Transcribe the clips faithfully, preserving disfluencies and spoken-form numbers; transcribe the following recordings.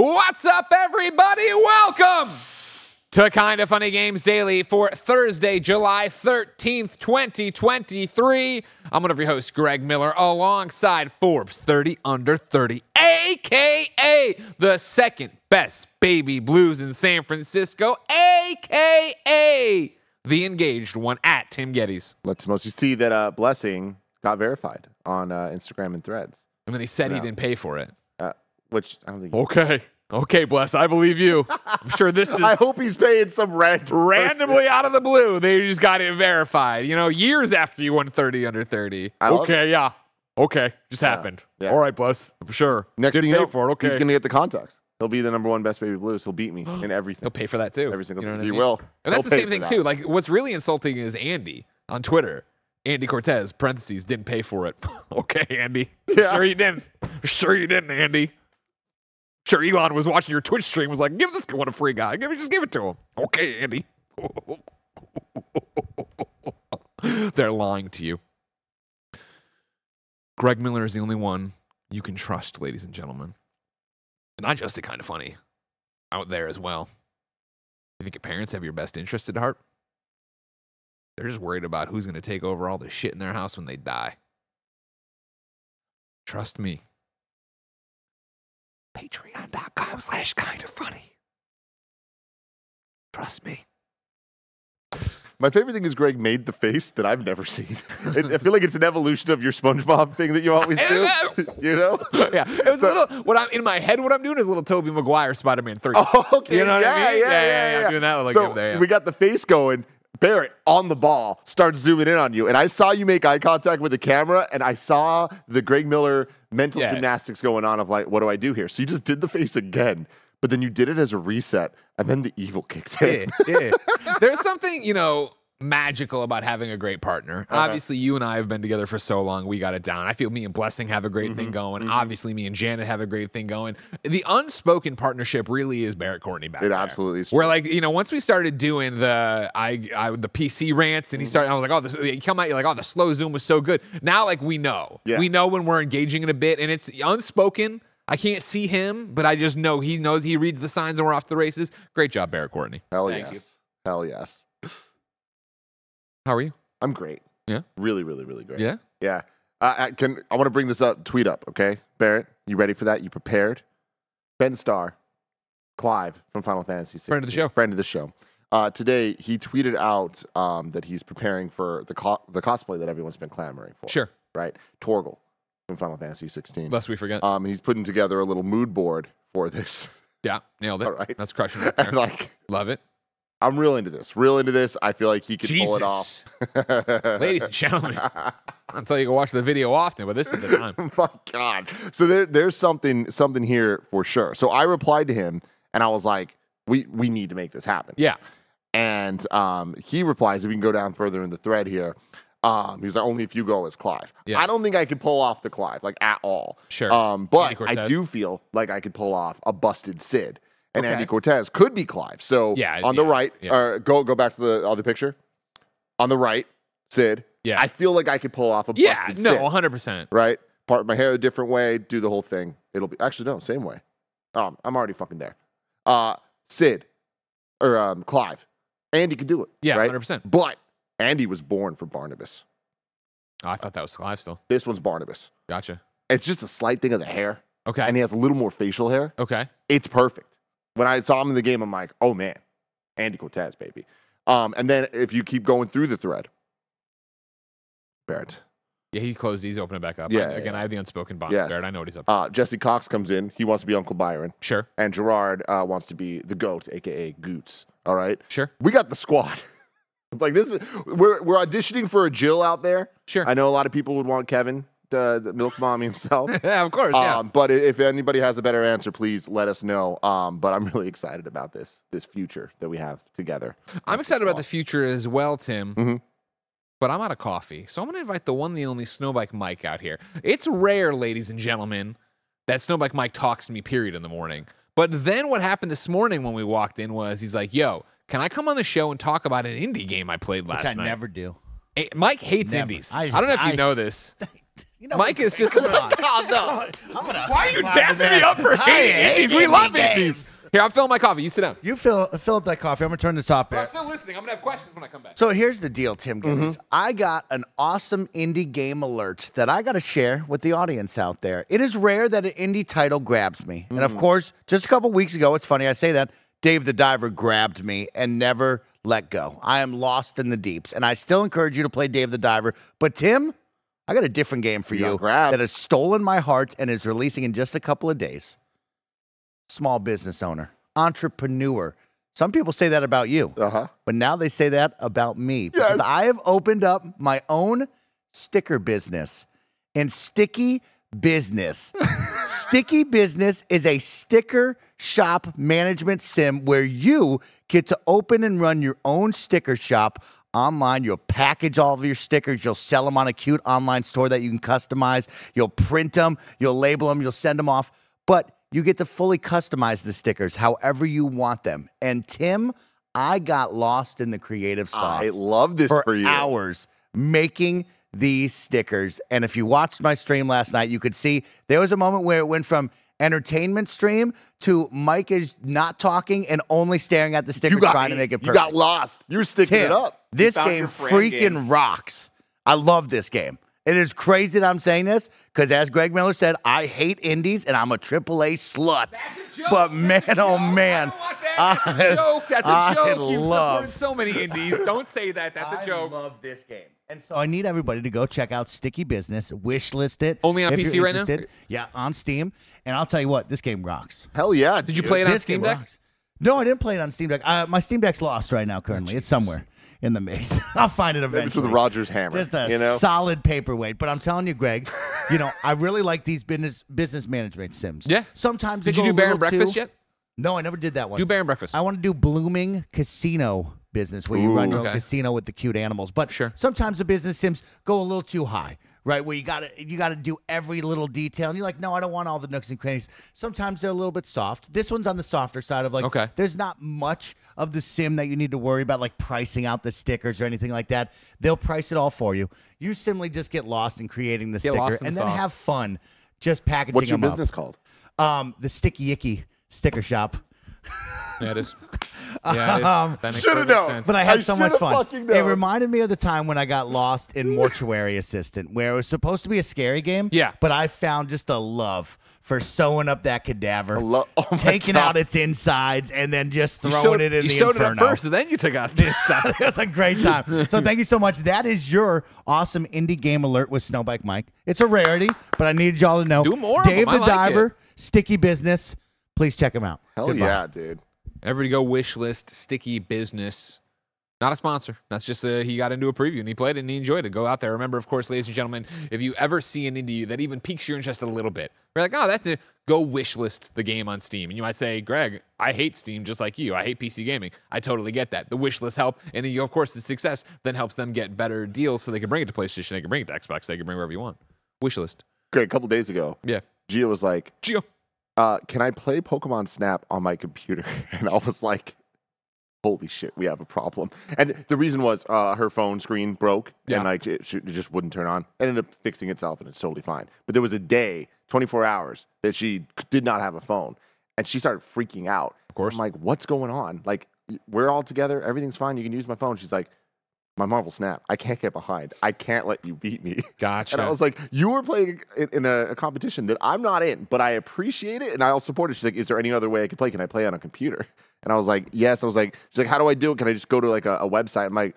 What's up, everybody? Welcome to Kinda Funny Games Daily for Thursday, July thirteenth, twenty twenty-three. I'm one of your hosts, Greg Miller, alongside Forbes thirty under thirty, a k a the second best baby blues in San Francisco, a k a the engaged one at Tim Gettys. Let's mostly see that uh, Blessing got verified on uh, Instagram and Threads. And then he said no. he didn't pay for it. Which I don't think. Okay, okay, Bless. I believe you. I'm sure this is. I hope he's paying some random randomly person. Out of the blue. They just got it verified. You know, years after you won thirty under thirty. I okay, yeah. Okay, just yeah. happened. Yeah. All right, Bless. I'm sure. Next Didn't thing pay you know, for it. Okay, he's gonna get the contacts. He'll be the number one best baby blues. He'll beat me in everything. He'll pay for that too. Every single you know thing. I mean? He will. And that's He'll the same thing that. too. Like, what's really insulting is Andy on Twitter. Andy Cortez parentheses didn't pay for it. Okay, Andy. Yeah. Sure you didn't. Sure you didn't, Andy. Sure, Elon was watching your Twitch stream, was like, give this one a free guy. Give Just give it to him. Okay, Andy. They're lying to you. Greg Miller is the only one you can trust, ladies and gentlemen. And not just a kind of funny out there as well. You think your parents have your best interest at heart? They're just worried about who's going to take over all the shit in their house when they die. Trust me. Patreon.com slash kind of funny. Trust me. My favorite thing is Greg made the face that I've never seen. I feel like it's an evolution of your SpongeBob thing that you always do. You know? Yeah. It was so, a little, what I'm, in my head, what I'm doing is a little Tobey Maguire Spider-Man three. Oh, okay. You know what yeah, I mean? Yeah, yeah, yeah. yeah, yeah. yeah. I'm doing that little so there, yeah. We got the face going. Barrett on the ball starts zooming in on you. And I saw you make eye contact with the camera, and I saw the Greg Miller mental yeah. gymnastics going on of like, what do I do here? So you just did the face again, but then you did it as a reset, and then the evil kicked in. Yeah, yeah. There's something, you know, magical about having a great partner. Okay. Obviously, you and I have been together for so long. We got it down. I feel me and Blessing have a great mm-hmm, thing going. Mm-hmm. Obviously, me and Janet have a great thing going. The unspoken partnership really is Barrett Courtney back It there. Absolutely is. Where, like, you know, once we started doing the I, I the P C rants and he started, I was like, oh, this, you come out, you're like, oh, the slow zoom was so good. Now, like, we know. Yeah. We know when we're engaging in a bit, and it's unspoken. I can't see him, but I just know he knows. He reads the signs and we're off to the races. Great job, Barrett Courtney. Hell Thank yes. You. Hell yes. How are you? I'm great. Yeah. Really, really, really great. Yeah. Yeah. Uh, I can. I want to bring this up. Tweet up, okay, Barrett? You ready for that? You prepared? Ben Starr, Clive from Final Fantasy sixteen. Friend of the show. Friend of the show. Uh, today he tweeted out um, that he's preparing for the co- the cosplay that everyone's been clamoring for. Sure. Right. Torgel from Final Fantasy sixteen. Lest we forget. Um, he's putting together a little mood board for this. Yeah, nailed it. All right. That's crushing it. Right like, love it. I'm real into this. Real into this. I feel like he could Jesus. pull it off. Ladies and gentlemen, until you can watch the video often, but this is the time. Oh my God. So there, there's something something here for sure. So I replied to him, and I was like, we we need to make this happen. Yeah. And um, he replies, if we can go down further in the thread here, um, he was like, only if you go as Clive. Yes. I don't think I could pull off the Clive, like, at all. Sure. Um, but I do feel like I could pull off a busted Sid. And okay. Andy Cortez could be Clive. So yeah, on the yeah, right, yeah. or go go back to the other picture. On the right, Sid. Yeah. I feel like I could pull off a yeah, busted no, Sid. Yeah, no, one hundred percent. Right? Part my hair a different way, do the whole thing. It'll be, actually, no, same way. Um, I'm already fucking there. Uh, Sid, or um, Clive. Andy could do it. Yeah, right? one hundred percent. But Andy was born for Barnabas. Oh, I thought that was Clive still. This one's Barnabas. Gotcha. It's just a slight thing of the hair. Okay. And he has a little more facial hair. Okay. It's perfect. When I saw him in the game, I'm like, oh, man, Andy Cortez, baby. Um, and then if you keep going through the thread, Barrett. Yeah, he closed these, open it back up. Yeah, I, again, yeah. I have the unspoken bond. Yes. Barrett, I know what he's up to. Uh, Jesse Cox comes in. He wants to be Uncle Byron. Sure. And Gerard uh, wants to be the GOAT, a k a. Goots. All right? Sure. We got the squad. Like, this is, we're, we're auditioning for a Jill out there. Sure. I know a lot of people would want Kevin. Uh, the milk mommy himself. Yeah, of course. Yeah. Um, but if anybody has a better answer, please let us know. Um, but I'm really excited about this this future that we have together. I'm excited about the future as well, Tim. Mm-hmm. But I'm out of coffee, so I'm going to invite the one, the only Snowbike Mike out here. It's rare, ladies and gentlemen, that Snowbike Mike talks to me. Period in the morning. But then what happened this morning when we walked in was he's like, "Yo, can I come on the show and talk about an indie game I played last Which I night?" I never do. Hey, Mike hates never. indies. I, I don't know if I, you know this. You know, Mike is just. Oh, no. I'm gonna, why are you dapping me up for Indies? We love Indies. Here, I'm filling my coffee. You sit down. You fill, fill up that coffee. I'm going to turn this off here. I'm still listening. I'm going to have questions when I come back. So here's the deal, Tim Gettys. Mm-hmm. I got an awesome indie game alert that I got to share with the audience out there. It is rare that an indie title grabs me. Mm-hmm. And, of course, just a couple weeks ago, it's funny I say that, Dave the Diver grabbed me and never let go. I am lost in the deeps. And I still encourage you to play Dave the Diver. But, Tim, I got a different game for you, you that has stolen my heart and is releasing in just a couple of days. Small business owner, entrepreneur. Some people say that about you, uh-huh. but now they say that about me because yes. I have opened up my own sticker business and Sticky Business. Sticky Business is a sticker shop management sim where you get to open and run your own sticker shop online. You'll package all of your stickers. You'll sell them on a cute online store that you can customize. You'll print them. You'll label them. You'll send them off. But you get to fully customize the stickers however you want them. And, Tim, I got lost in the creative sauce. I love this for, for you. Hours making these stickers. And if you watched my stream last night, you could see there was a moment where it went from entertainment stream to Mike is not talking and only staring at the sticker got, trying to make it perfect. You got lost. You were sticking Tim, it up. This game freaking game. rocks. I love this game. It is crazy that I'm saying this because, as Greg Miller said, I hate indies and I'm a triple A slut. That's a joke. But man, oh man, that's a joke. That's a joke. You've supported so many indies. Don't say that. That's a joke. I love this game, and so I need everybody to go check out Sticky Business. Wishlist it. Only on P C right now. Yeah, on Steam. And I'll tell you what, this game rocks. Hell yeah! Did you play it on Steam Deck? No, I didn't play it on Steam Deck. Uh, my Steam Deck's lost right now. Currently, it's somewhere in the maze. I'll find it eventually. Maybe to the Rogers hammer. Just a you know? solid paperweight. But I'm telling you, Greg, you know, I really like these business business management sims. Yeah. Sometimes they did go you do Bear and Breakfast too... yet? No, I never did that one. Do Bear and Breakfast. I want to do Blooming Casino Business, where Ooh, you run your okay. own casino with the cute animals. But sure. sometimes the business sims go a little too high, right? Where you gotta you gotta do every little detail, and you're like, no, I don't want all the nooks and crannies. Sometimes they're a little bit soft. This one's on the softer side of like, okay. there's not much of the sim that you need to worry about, like pricing out the stickers or anything like that. They'll price it all for you. You simply just get lost in creating the get sticker and the then sauce. have fun just packaging them up. What's your business up. called? Um, the Sticky Icky Sticker Shop. Yeah, it is. Yeah, um, should have known. But I had I so much fun. It reminded me of the time when I got lost in Mortuary Assistant, where it was supposed to be a scary game. Yeah. But I found just a love for sewing up that cadaver, lo- oh taking God. out its insides, and then just throwing showed, it in the inferno. You showed it up first, and then you took out the inside. It was a great time. So thank you so much. That is your awesome indie game alert with Snowbike Mike. It's a rarity, but I needed y'all to know. Do more Dave of them. the like Diver, it. Sticky Business. Please check him out. Hell Goodbye. yeah, dude. Everybody go wish list, Sticky Business. Not a sponsor. That's just a, he got into a preview, and he played it, and he enjoyed it. Go out there. Remember, of course, ladies and gentlemen, if you ever see an indie that even piques your interest a little bit, you're like, oh, that's it. Go wish list the game on Steam. And you might say, Greg, I hate Steam just like you. I hate P C gaming. I totally get that. The wish list help, and you, of course, the success then helps them get better deals so they can bring it to PlayStation, they can bring it to Xbox, they can bring it wherever you want. Wish list. Greg, a couple days ago, yeah, Gio was like, Gio. Uh, can I play Pokemon Snap on my computer? And I was like, holy shit, we have a problem. And the reason was uh, her phone screen broke, yeah. and like it, it just wouldn't turn on. It ended up fixing itself, and it's totally fine. But there was a day, twenty-four hours, that she did not have a phone. And she started freaking out. Of course. I'm like, what's going on? Like, we're all together. Everything's fine. You can use my phone. She's like, my Marvel Snap, I can't get behind. I can't let you beat me. Gotcha. And I was like, you were playing in, in a, a competition that I'm not in, but I appreciate it and I'll support it. She's like, is there any other way I could play? Can I play on a computer? And I was like, yes. I was like, she's like, how do I do it? Can I just go to like a, a website? I'm like,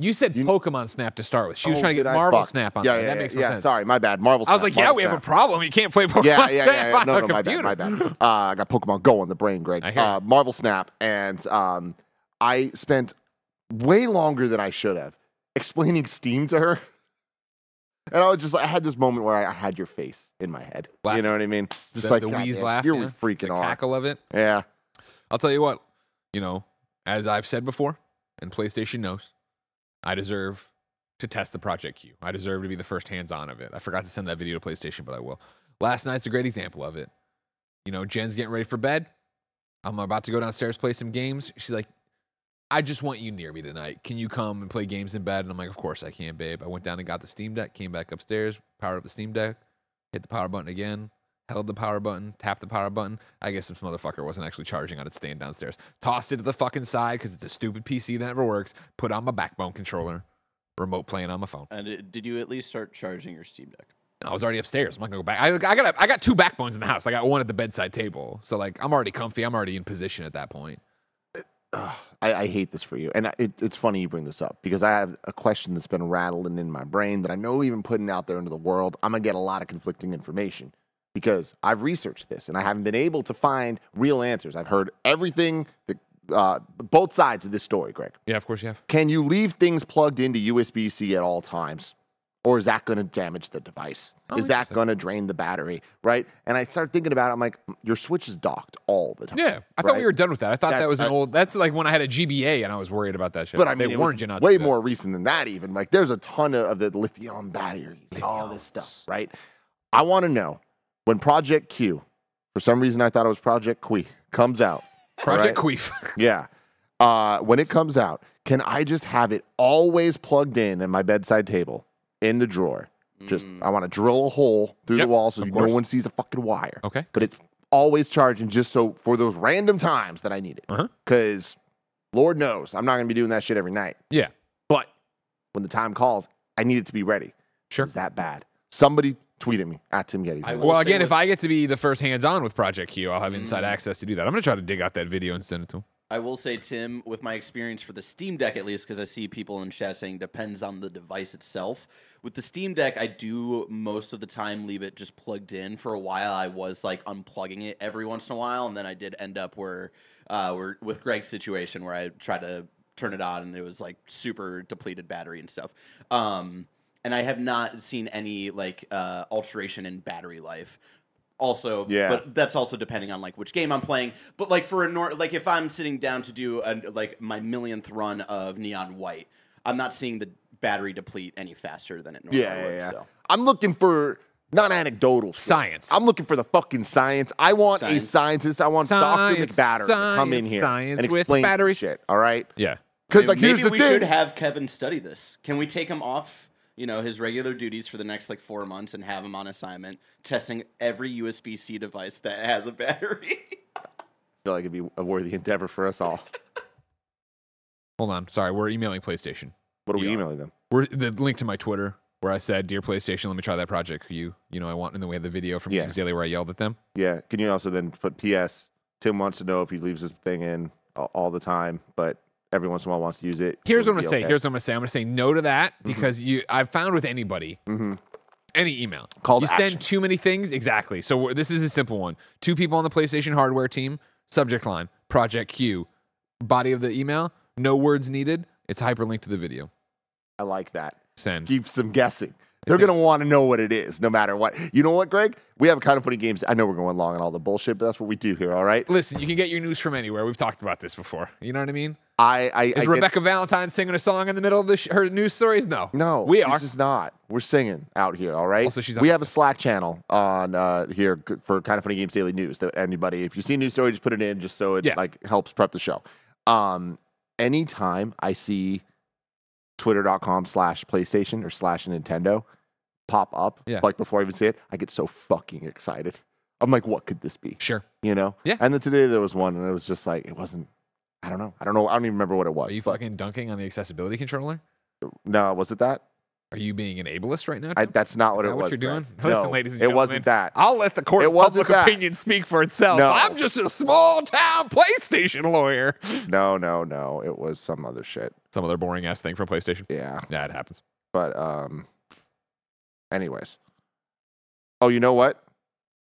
you said you, Pokemon Snap to start with. She was oh, trying to get Marvel fuck. Snap on yeah, there. Yeah, that yeah, makes no yeah, sense. Sorry, my bad. Marvel Snap. I was like, Marvel yeah, we Snap. have a problem. You can't play Pokemon yeah, yeah, yeah, Snap yeah, yeah. on no, no, my computer. Bad, my bad. Uh, I got Pokemon Go on the brain, Greg. Uh, Marvel Snap. And um, I spent way longer than I should have explaining Steam to her. And I was just, I had this moment where I had your face in my head. Laugh. You know what I mean? Just the, like, the wheeze laugh. You're yeah. freaking off. The cackle of it. Yeah. I'll tell you what, you know, as I've said before, and PlayStation knows, I deserve to test the Project Q. I deserve to be the first hands-on of it. I forgot to send that video to PlayStation, but I will. Last night's a great example of it. You know, Jen's getting ready for bed. I'm about to go downstairs, play some games. She's like, I just want you near me tonight. Can you come and play games in bed? And I'm like, of course I can, babe. I went down and got the Steam Deck, came back upstairs, powered up the Steam Deck, hit the power button again, held the power button, tapped the power button. I guess some motherfucker wasn't actually charging on its stand downstairs. Tossed it to the fucking side because it's a stupid P C that never works. Put on my Backbone controller, remote playing on my phone. And it, did you at least start charging your Steam Deck? I was already upstairs. I'm not gonna go back. I, I got I got two Backbones in the house. I got one at the bedside table. So like I'm already comfy. I'm already in position at that point. I, I hate this for you. And it, it's funny you bring this up because I have a question that's been rattling in my brain that I know even putting out there into the world, I'm going to get a lot of conflicting information because I've researched this and I haven't been able to find real answers. I've heard everything, that, uh, both sides of this story, Greg. Yeah, of course you have. Can you leave things plugged into U S B C at all times? Or is that going to damage the device? Oh, is that going to drain the battery, right? And I start thinking about it. I'm like, your Switch is docked all the time. Yeah, I right? thought we were done with that. I thought that's, that was an I, old, that's like when I had a G B A and I was worried about that shit. But I mean, they warned you not way more recent than that even. Like there's a ton of, of the lithium batteries and all this stuff, right? I want to know when Project Q, for some reason I thought it was Project Queef, comes out. Project right? Queef. Yeah. Uh, when it comes out, can I just have it always plugged in at my bedside table? In the drawer. Just, mm. I want to drill a hole through yep, the wall so no one sees a fucking wire. Okay. But it's always charging just so for those random times that I need it. Uh-huh. Because Lord knows I'm not going to be doing that shit every night. Yeah. But when the time calls, I need it to be ready. Sure. It's that bad. Somebody tweet at me, at Tim Gettys. I, well, again, if I get to be the first hands-on with Project Q, I'll have inside mm. access to do that. I'm going to try to dig out that video and send it to him. I will say, Tim, with my experience for the Steam Deck, at least, because I see people in chat saying depends on the device itself. With the Steam Deck, I do most of the time leave it just plugged in. For a while, I was like unplugging it every once in a while, and then I did end up where, uh, where with Greg's situation where I tried to turn it on, and it was like super depleted battery and stuff. Um, and I have not seen any like uh, alteration in battery life. Also, yeah. But that's also depending on like which game I'm playing. But like for a nor- like if I'm sitting down to do a, like my millionth run of Neon White, I'm not seeing the battery deplete any faster than it normally yeah, would. Yeah, yeah. So. I'm looking for not anecdotal shit. Science. I'm looking for the fucking science. I want science. a scientist. I want science, Doctor McBatter to come in here science and explain with battery shit. All right. Yeah. Because like maybe here's the we thing. should have Kevin study this. Can we take him off? You know, his regular duties for the next, like, four months and have him on assignment, testing every U S B C device that has a battery. I feel like it'd be a worthy endeavor for us all. Hold on. Sorry, we're emailing PlayStation. What are we, we emailing are. them? We're the link to my Twitter where I said, Dear PlayStation, let me try that project you, you know, I want. And then we had the video from yeah. Games Daily where I yelled at them. Yeah. Can you also then put P S Tim wants to know if he leaves this thing in all the time, but... every once in a while wants to use it. Here's what I'm going to say. Okay. Here's what I'm going to say. I'm going to say no to that because mm-hmm. you. I've found with anybody, mm-hmm. any email, Call you to send action. Too many things. Exactly. So we're, this is a simple one. Two people on the PlayStation hardware team, subject line, Project Q, body of the email, no words needed. It's hyperlinked to the video. I like that. Send. Keeps them guessing. They're going to want to know what it is, no matter what. You know what, Greg? We have Kinda Funny Games. I know we're going long and all the bullshit, but that's what we do here, all right? Listen, you can get your news from anywhere. We've talked about this before. You know what I mean? I, I Is I Rebekah get... Valentine singing a song in the middle of the sh- her news stories? No. No. We are. She's not. We're singing out here, all right? Also, she's we have a Slack channel on uh, here for Kinda Funny Games Daily News. That anybody, if you see a news story, just put it in just so it yeah. like helps prep the show. Um, anytime I see... Twitter.com slash PlayStation or slash Nintendo pop up. Yeah. Like before I even say it, I get so fucking excited. I'm like, what could this be? Sure. You know? Yeah. And then today there was one and it was just like, it wasn't, I don't know. I don't know. I don't even remember what it was. Are you fucking dunking on the accessibility controller? No, was it that? Are you being an ableist right now? I, that's not what Is that it what was. What you're doing? No, listen, ladies and gentlemen. It wasn't that. I'll let the court of public that. opinion speak for itself. No. I'm just a small town PlayStation lawyer. No, no, no. It was some other shit. Some other boring ass thing from PlayStation. Yeah. Yeah, it happens. But um anyways. Oh, you know what?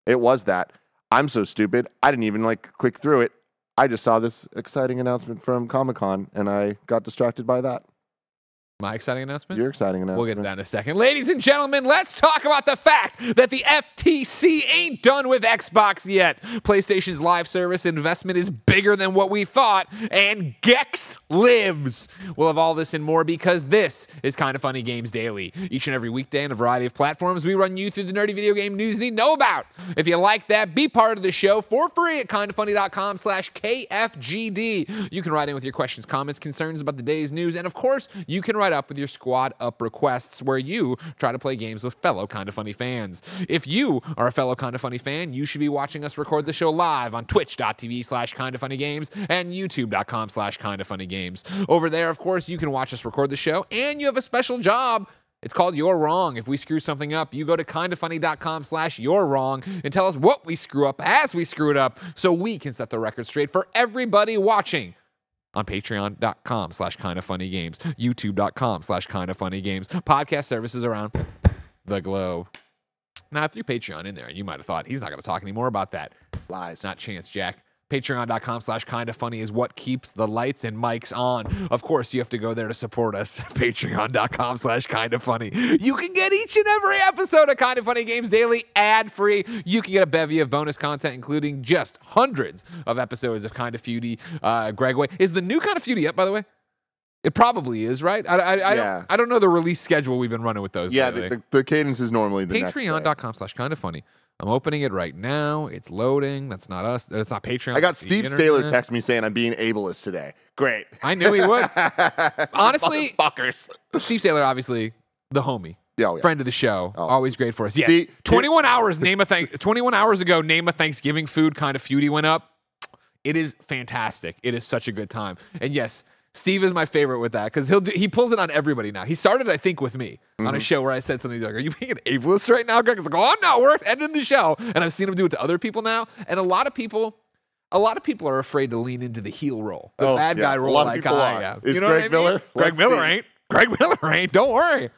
It was that. I'm so stupid. I didn't even like click through it. I just saw this exciting announcement from Comic-Con and I got distracted by that. My exciting announcement? Your exciting announcement. We'll get to that in a second. Ladies and gentlemen, let's talk about the fact that the F T C ain't done with Xbox yet. PlayStation's live service investment is bigger than what we thought, and Gex lives. We'll have all this and more because this is Kinda Funny Games Daily. Each and every weekday on a variety of platforms, we run you through the nerdy video game news you need to know about. If you like that, be part of the show for free at kindafunny.com slash KFGD. You can write in with your questions, comments, concerns about the day's news, and of course, you can write up with your squad up requests where you try to play games with fellow Kinda Funny fans. If you are a fellow Kinda Funny fan, you should be watching us record the show live on twitch.tv slash Kinda Funny Games and youtube.com slash Kinda Funny Games. Over there, of course, you can watch us record the show, and you have a special job. It's called You're Wrong. If we screw something up, you go to kindafunny.com slash You're Wrong and tell us what we screw up as we screw it up so we can set the record straight for everybody watching. On patreon.com slash Kinda Funny Games, youtube.com slash Kinda Funny Games, podcast services around the globe. Now, if you Patreon in there, you might have thought he's not going to talk anymore about that. Lies. Not chance, Jack. Patreon.com slash Kinda Funny is what keeps the lights and mics on. Of course, you have to go there to support us. Patreon.com slash Kinda Funny. You can get each and every episode of Kinda Funny Games Daily ad-free. You can get a bevy of bonus content, including just hundreds of episodes of Kinda Feudy. Uh, Gregway. Is the new Kinda Feudy up, by the way? It probably is, right? I, I, I, yeah. don't, I don't know the release schedule we've been running with those. Yeah, the, the, the cadence is normally the Patreon.com slash Kinda Funny. I'm opening it right now. It's loading. That's not us. That's not Patreon. I got Steve Saylor text me saying I'm being ableist today. Great. I knew he would. Honestly, fuckers. Steve Saylor, obviously, the homie. Yeah, oh, yeah. Friend of the show. Oh. Always great for us. Yeah. See, twenty-one hours name a thank- twenty-one hours ago, name a Thanksgiving food kind of feudy went up. It is fantastic. It is such a good time. And yes, Steve is my favorite with that because he'll do, he pulls it on everybody now. He started, I think, with me mm-hmm. on a show where I said something like, "Are you being an ableist right now, Greg?" I was like, "Oh no, we're ending the show." And I've seen him do it to other people now, and a lot of people, a lot of people are afraid to lean into the heel role, the oh, bad yeah. guy role, like I am. Is you know Greg I mean? Miller? Greg Let's Miller see. ain't. Greg Miller ain't. Don't worry.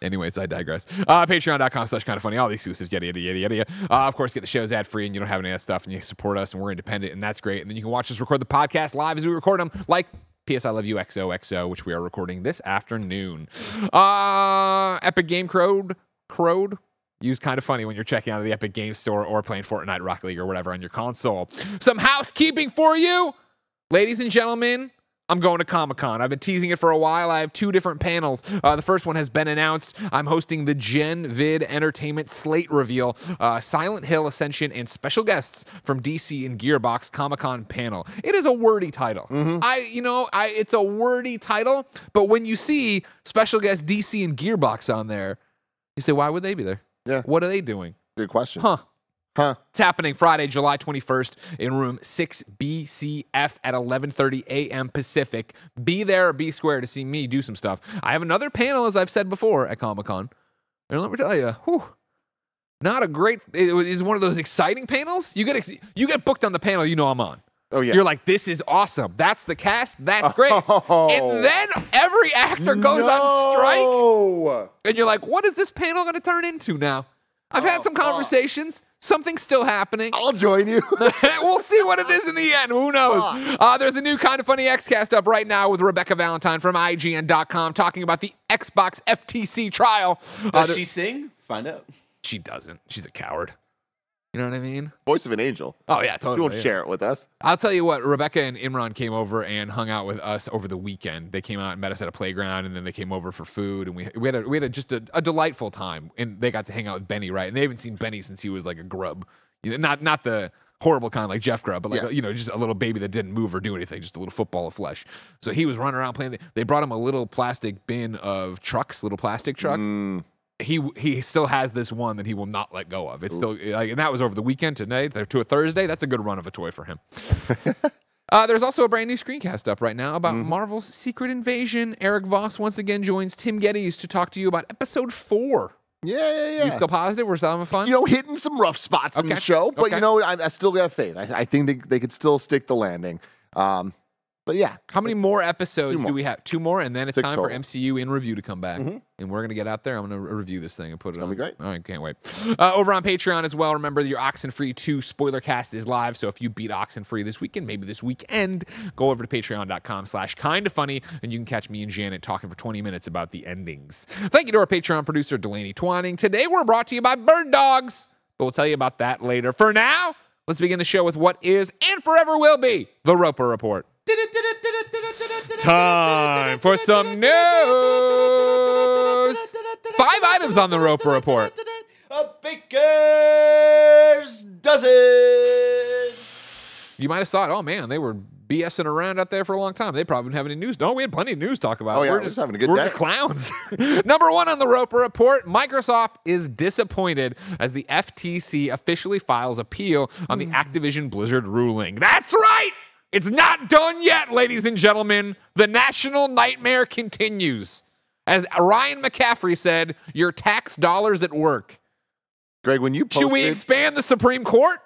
Anyways, I digress. Uh, Patreon.com slash Kinda Funny. All the exclusives, yada, yada, yada, yada. Uh, of course, get the shows ad-free and you don't have any of that stuff and you support us and we're independent and that's great. And then you can watch us record the podcast live as we record them like P S I Love You X O X O, which we are recording this afternoon. Uh, Epic Game Crowd. Crowd. Use Kinda Funny when you're checking out of the Epic Game Store or playing Fortnite, Rocket League, or whatever on your console. Some housekeeping for you. Ladies and gentlemen, I'm going to Comic-Con. I've been teasing it for a while. I have two different panels. Uh, the first one has been announced. I'm hosting the Gen Vid Entertainment Slate Reveal, uh, Silent Hill Ascension, and special guests from D C and Gearbox Comic-Con panel. It is a wordy title. Mm-hmm. I, you know, I it's a wordy title, but when you see special guest D C and Gearbox on there, you say, why would they be there? Yeah. What are they doing? Good question. Huh. Huh. It's happening Friday, July twenty-first in room six B C F at eleven thirty a.m. Pacific. Be there or be square to see me do some stuff. I have another panel, as I've said before, at Comic-Con. And let me tell you, whew, not a great... It is one of those exciting panels. You get ex- you get booked on the panel you know I'm on. Oh, yeah. You're like, this is awesome. That's the cast. That's great. Oh, and then every actor goes no. on strike. And you're like, what is this panel going to turn into now? I've oh, had some conversations. Oh. Something's still happening. I'll join you. We'll see what it is in the end. Who knows? Uh, there's a new Kinda Funny X-Cast up right now with Rebekah Valentine from I G N dot com talking about the Xbox F T C trial. Uh, Does she sing? Find out. She doesn't. She's a coward. You know what I mean? Voice of an angel. Oh, yeah, totally. She won't yeah. share it with us. I'll tell you what, Rebekah and Imran came over and hung out with us over the weekend. They came out and met us at a playground, and then they came over for food, and we we had a, we had a, just a, a delightful time, and they got to hang out with Benny, right? And they haven't seen Benny since he was like a grub. You know, not, not the horrible kind like Jeff Grubb, but like, yes. you know, just a little baby that didn't move or do anything, just a little football of flesh. So he was running around playing. They brought him a little plastic bin of trucks, little plastic trucks. Mm. He he still has this one that he will not let go of. It's Ooh. still like, and that was over the weekend tonight to a Thursday. That's a good run of a toy for him. uh, there's also a brand new screencast up right now about mm-hmm. Marvel's Secret Invasion. Eric Voss once again joins Tim Gettys to talk to you about episode four. Yeah, yeah, yeah. You still positive? We're still having fun? You know, hitting some rough spots okay. in the show, but okay. you know, I, I still got faith. I, I think they, they could still stick the landing. Um, But yeah. How many more episodes more. do we have? Two more, and then it's Six time total. for M C U in review to come back. Mm-hmm. And we're going to get out there. I'm going to review this thing and put it's it on. It's going to be great. All right, can't wait. Uh, over on Patreon as well, remember your Oxen Free two spoiler cast is live. So if you beat Oxen Free this weekend, maybe this weekend, go over to patreon.com slash kind of funny, and you can catch me and Janet talking for twenty minutes about the endings. Thank you to our Patreon producer, Delaney Twining. Today we're brought to you by Bird Dogs, but we'll tell you about that later. For now, let's begin the show with what is and forever will be the Roper Report. Time for some news. Five items on the Roper Report. A baker's dozen. You might have thought, oh man, they were BSing around out there for a long time. They probably didn't have any news. No, we had plenty of news to talk about. Oh yeah, we're just having a good we're day. We're clowns. Number one on the Roper Report, Microsoft is disappointed as the F T C officially files appeal on the Activision Blizzard ruling. That's right. It's not done yet, ladies and gentlemen. The national nightmare continues. As Ryan McCaffrey said, your tax dollars at work. Greg, when you posted... Should we expand the Supreme Court?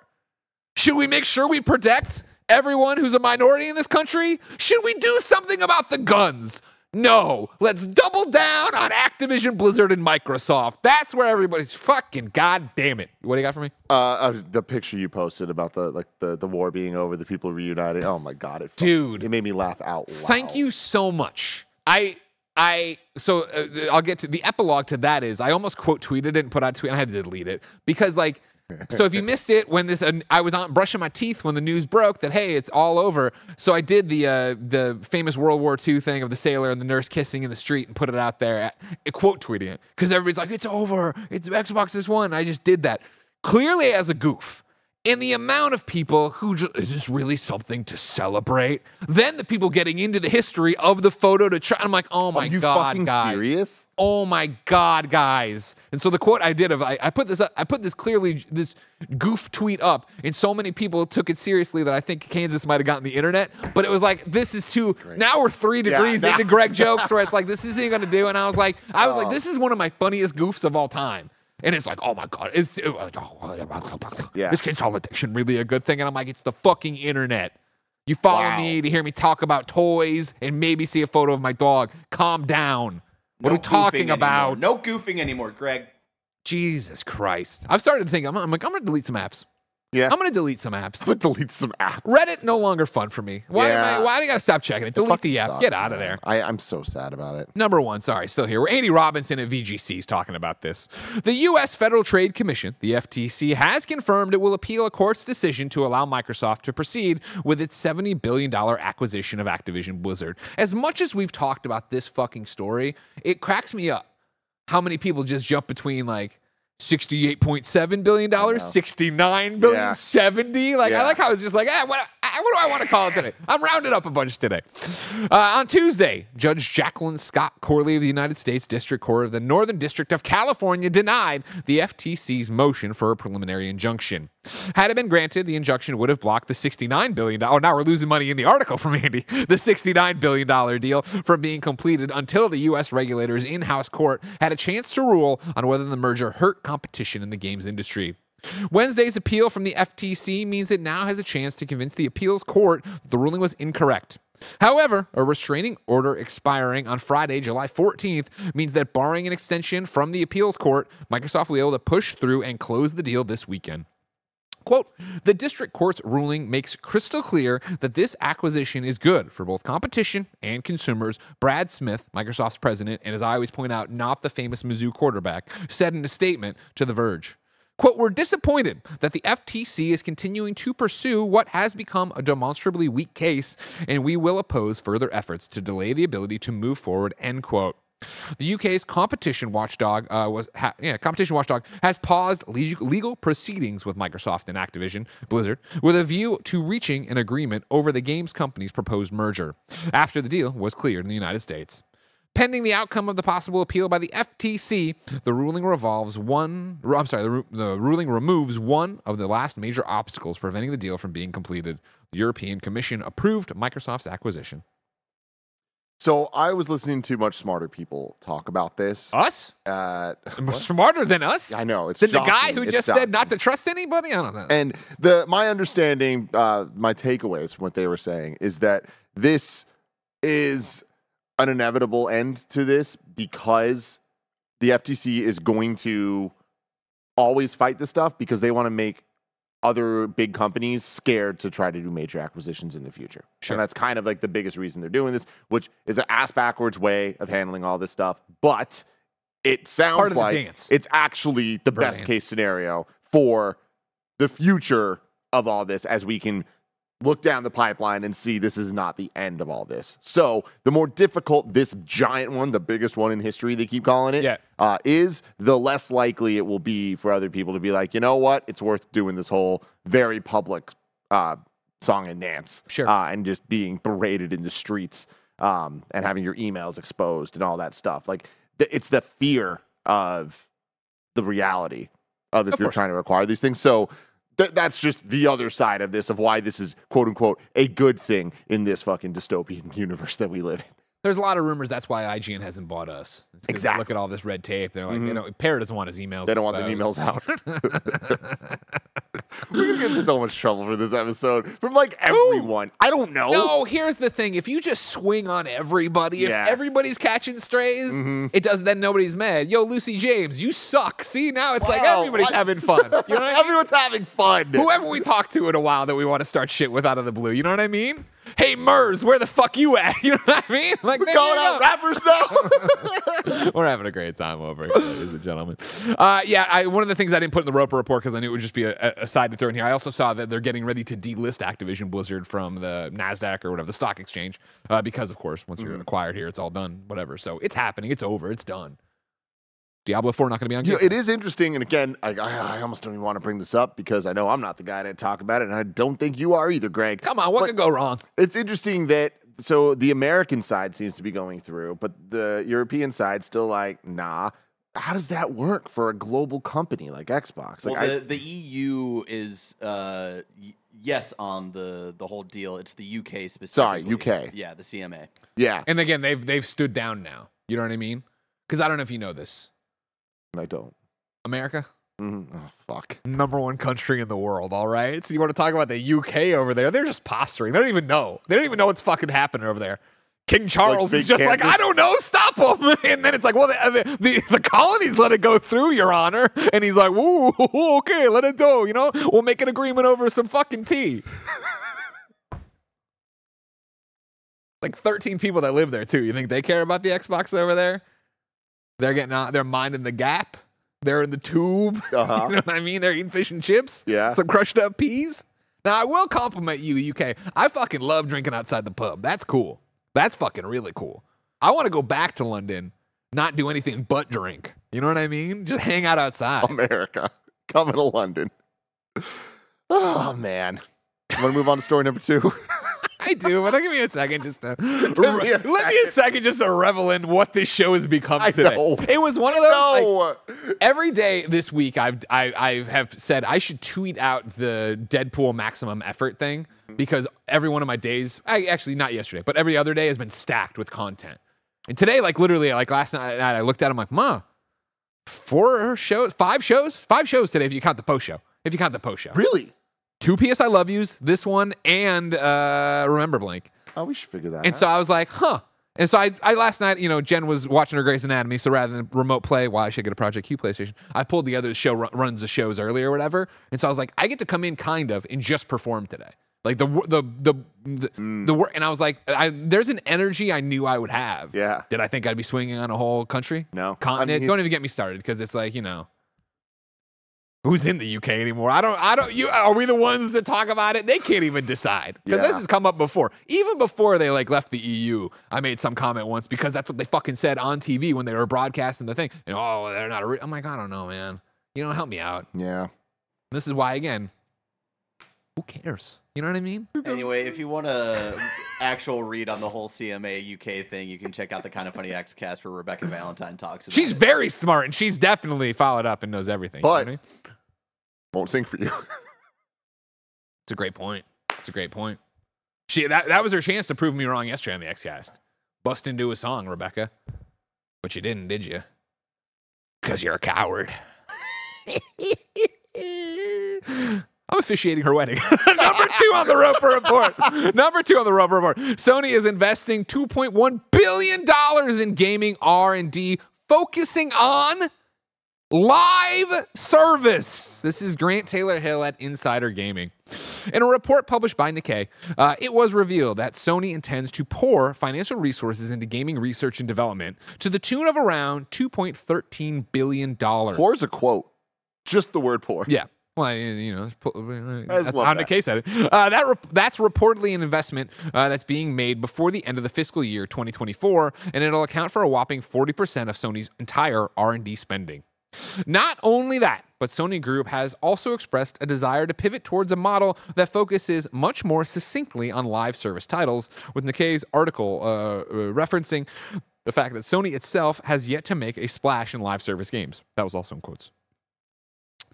Should we make sure we protect everyone who's a minority in this country? Should we do something about the guns? No. Let's double down on Activision, Blizzard, and Microsoft. That's where everybody's fucking goddamn it. What do you got for me? Uh, uh, the picture you posted about the like the, the war being over, the people reuniting. Oh my god, it dude, it made me laugh out loud. Thank you so much. I I so uh, I'll get to the epilogue to that is I almost quote tweeted it and put out a tweet. And I had to delete it because like. So if you missed it, when this, uh, I was on brushing my teeth when the news broke that, hey, it's all over. So I did the uh, the famous World War Two thing of the sailor and the nurse kissing in the street and put it out there, at, at quote tweeting it, because everybody's like, it's over. It's Xbox is won. I just did that clearly as a goof. And the amount of people who just, is this really something to celebrate? Then the people getting into the history of the photo to try. I'm like, oh my Are you god, fucking guys! Serious? Oh my god, guys! And so the quote I did of I, I put this up, I put this clearly this goof tweet up, and so many people took it seriously that I think Kansas might have gotten the internet. But it was like this is too. Great. Now we're three degrees yeah, into no. Greg jokes where it's like this isn't gonna do. And I was like, I was oh. like, this is one of my funniest goofs of all time. And it's like, oh my god, is it, oh, yeah. is consolidation really a good thing? And I'm like, it's the fucking internet. You follow wow. me to hear me talk about toys and maybe see a photo of my dog. Calm down. What no are we talking about? Anymore. No goofing anymore, Greg. Jesus Christ! I've started to think. I'm, I'm like, I'm gonna delete some apps. Yeah, I'm gonna delete some apps. I'm gonna delete some apps. Reddit no longer fun for me. Why yeah. do I? Why do I gotta stop checking it? Delete it the app. Sucks, Get out man. of there. I, I'm so sad about it. Number one, sorry, still here. We're Andy Robinson at V G C is talking about this. The U S Federal Trade Commission, the F T C, has confirmed it will appeal a court's decision to allow Microsoft to proceed with its seventy billion dollars acquisition of Activision Blizzard. As much as we've talked about this fucking story, it cracks me up how many people just jump between like. sixty-eight point seven billion dollars, sixty-nine billion dollars, yeah. seventy Like, yeah. I like how it's just like, eh, what, what do I want to call it today? I'm rounding up a bunch today. Uh, on Tuesday, Judge Jacqueline Scott Corley of the United States District Court of the Northern District of California denied the F T C's motion for a preliminary injunction. Had it been granted, the injunction would have blocked the sixty-nine billion dollars, oh, now we're losing money in the article from Andy, the sixty-nine billion dollars deal from being completed until the U S regulator's in-house court had a chance to rule on whether the merger hurt competition in the games industry. Wednesday's appeal from the F T C means it now has a chance to convince the appeals court the ruling was incorrect. However, a restraining order expiring on Friday, July fourteenth, means that barring an extension from the appeals court, Microsoft will be able to push through and close the deal this weekend. Quote, the district court's ruling makes crystal clear that this acquisition is good for both competition and consumers, Brad Smith, Microsoft's president, and as I always point out, not the famous Mizzou quarterback, said in a statement to The Verge. Quote, we're disappointed that the F T C is continuing to pursue what has become a demonstrably weak case, and we will oppose further efforts to delay the ability to move forward, end quote. The U K's competition watchdog uh, was ha- yeah, competition watchdog has paused leg- legal proceedings with Microsoft and Activision Blizzard with a view to reaching an agreement over the games company's proposed merger after the deal was cleared in the United States. Pending the outcome of the possible appeal by the F T C, the ruling revolves one. I'm sorry, the, ru- the ruling removes one of the last major obstacles preventing the deal from being completed. The European Commission approved Microsoft's acquisition. So I was listening to much smarter people talk about this. Us? Uh, smarter than us? I know. It's than shocking. The guy who it's just shocking. Said not to trust anybody? I don't know. And the my understanding, uh, my takeaways from what they were saying is that this is an inevitable end to this because the F T C is going to always fight this stuff because they want to make other big companies scared to try to do major acquisitions in the future. Sure. And that's kind of like the biggest reason they're doing this, which is an ass-backwards way of handling all this stuff. But it sounds like it's actually the brilliant best case scenario for the future of all this as we can look down the pipeline and see this is not the end of all this. So the more difficult this giant one, the biggest one in history, they keep calling it, yeah. uh, is, the less likely it will be for other people to be like, you know what, it's worth doing this whole very public uh, song and dance. Sure. Uh, and just being berated in the streets um, and having your emails exposed and all that stuff. Like, th- it's the fear of the reality of if of you're course. trying to acquire these things. So Th- that's just the other side of this, of why this is, quote unquote, a good thing in this fucking dystopian universe that we live in. There's a lot of rumors that's why I G N hasn't bought us. It's exactly. Look at all this red tape. They're like, mm-hmm. you know, Parrot doesn't want his emails. They don't want the emails out. We're going to get so much trouble for this episode from like everyone. Ooh. I don't know. No, here's the thing. If you just swing on everybody, yeah. if everybody's catching strays, mm-hmm. it does, then nobody's mad. Yo, Lucy James, you suck. See, now it's wow, like everybody's what? having fun. You know what I mean? Everyone's having fun. Whoever we talk to in a while that we want to start shit with out of the blue. You know what I mean? Hey, Mers, where the fuck you at? You know what I mean? Like, we're calling out rappers now. We're having a great time over here, ladies and gentlemen. Uh, yeah, I, one of the things I didn't put in the Roper Report because I knew it would just be a, a side to throw in here. I also saw that they're getting ready to delist Activision Blizzard from the NASDAQ or whatever, the stock exchange, uh, because, of course, once you're mm-hmm. acquired here, it's all done, whatever. So it's happening. It's over. It's done. Diablo four not going to be on. You know, it is interesting, and again, I, I, I almost don't even want to bring this up because I know I'm not the guy to talk about it, and I don't think you are either, Greg. Come on, what but could go wrong? It's interesting that so the American side seems to be going through, but the European side still like, nah. How does that work for a global company like Xbox? Like, well, the, I, the E U is uh, y- yes on the, the whole deal. It's the U K specifically. Sorry, U K. Yeah, the C M A. Yeah, and again, they've they've stood down now. You know what I mean? Because I don't know if you know this. I don't. America? Mm, oh, fuck. Number one country in the world, all right? So you want to talk about the U K over there? They're just posturing. They don't even know. They don't even know what's fucking happening over there. King Charles like is just Kansas? Like, I don't know, stop him. And then it's like, well, the, the, the colonies let it go through, Your Honor. And he's like, woo, okay, let it go, you know? We'll make an agreement over some fucking tea. Like thirteen people that live there, too. You think they care about the Xbox over there? They're getting out. They're minding the gap. They're in the tube. Uh-huh. You know what I mean? They're eating fish and chips. Yeah. Some crushed up peas. Now, I will compliment you, U K. I fucking love drinking outside the pub. That's cool. That's fucking really cool. I want to go back to London, not do anything but drink. You know what I mean? Just hang out outside. America. Coming to London. Oh, man. You want to move on to story number two? I do, but give me a second just to re- a let me a second just to revel in what this show has become I today. Know. It was one of those. Like, every day this week, I've I, I have said I should tweet out the Deadpool maximum effort thing because every one of my days, I actually not yesterday, but every other day has been stacked with content. And today, like literally, like last night, I looked at it, I'm like, ma, four shows, five shows, five shows today if you count the post show. If you count the post show, really. Two P S I Love Yous, this one, and uh, Remember Blank. Oh, we should figure that out. And so I was like, huh. And so I, I last night, you know, Jen was watching her Grey's Anatomy, so rather than remote play, why well, I should get a Project Q PlayStation, I pulled the other show runs of shows earlier or whatever. And so I was like, I get to come in kind of and just perform today. Like the the the the, mm. the work, and I was like, I, there's an energy I knew I would have. Yeah. Did I think I'd be swinging on a whole country? No. Continent? I mean, don't even get me started because it's like, you know. Who's in the U K anymore? I don't, I don't, you, are we the ones that talk about it? They can't even decide because yeah. this has come up before. Even before they like left the E U, I made some comment once because that's what they fucking said on T V when they were broadcasting the thing. And oh, they're not, a re-. I'm like, I don't know, man. You know, help me out. Yeah. This is why, again, who cares? You know what I mean? Anyway, if you want an actual read on the whole C M A U K thing, you can check out the Kinda Funny X cast where Rebekah Valentine talks about She's it. very smart, and she's definitely followed up and knows everything. But you know what I mean? Won't sing for you. It's a great point. It's a great point. She that, that was her chance to prove me wrong yesterday on the X-Cast. Bust into a song, Rebekah. But you didn't, did you? Because you're a coward. officiating her wedding. Number two on the Roper Report. Number two on the Roper Report. Sony is investing two point one billion dollars in gaming R and D, focusing on live service. This is Grant Taylor-Hill at Insider Gaming. In a report published by Nikkei, uh, it was revealed that Sony intends to pour financial resources into gaming research and development to the tune of around two point one three billion dollars. Pour is a quote. Just the word pour. Yeah. Well, you know, that's how that. Nikkei said it. Uh, that rep- that's reportedly an investment uh, that's being made before the end of the fiscal year twenty twenty-four, and it'll account for a whopping forty percent of Sony's entire R and D spending. Not only that, but Sony Group has also expressed a desire to pivot towards a model that focuses much more succinctly on live service titles, with Nikkei's article uh, referencing the fact that Sony itself has yet to make a splash in live service games. That was also in quotes.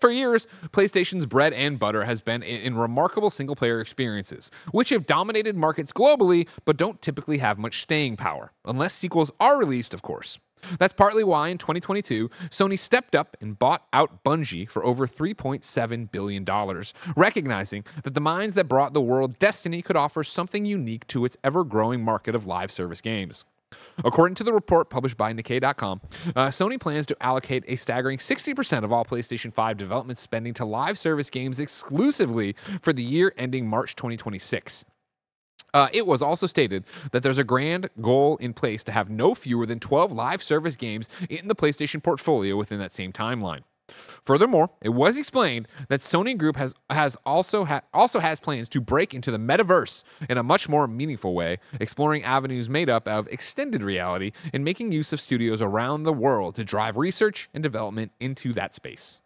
For years, PlayStation's bread and butter has been in remarkable single-player experiences, which have dominated markets globally, but don't typically have much staying power, unless sequels are released, of course. That's partly why, in twenty twenty-two, Sony stepped up and bought out Bungie for over three point seven billion dollars, recognizing that the minds that brought the world Destiny could offer something unique to its ever-growing market of live service games. According to the report published by Nikkei dot com, uh, Sony plans to allocate a staggering sixty percent of all PlayStation five development spending to live service games exclusively for the year ending March twenty twenty-six. Uh, it was also stated that there's a grand goal in place to have no fewer than twelve live service games in the PlayStation portfolio within that same timeline. Furthermore, it was explained that Sony Group has has also ha- also has plans to break into the metaverse in a much more meaningful way, exploring avenues made up of extended reality and making use of studios around the world to drive research and development into that space.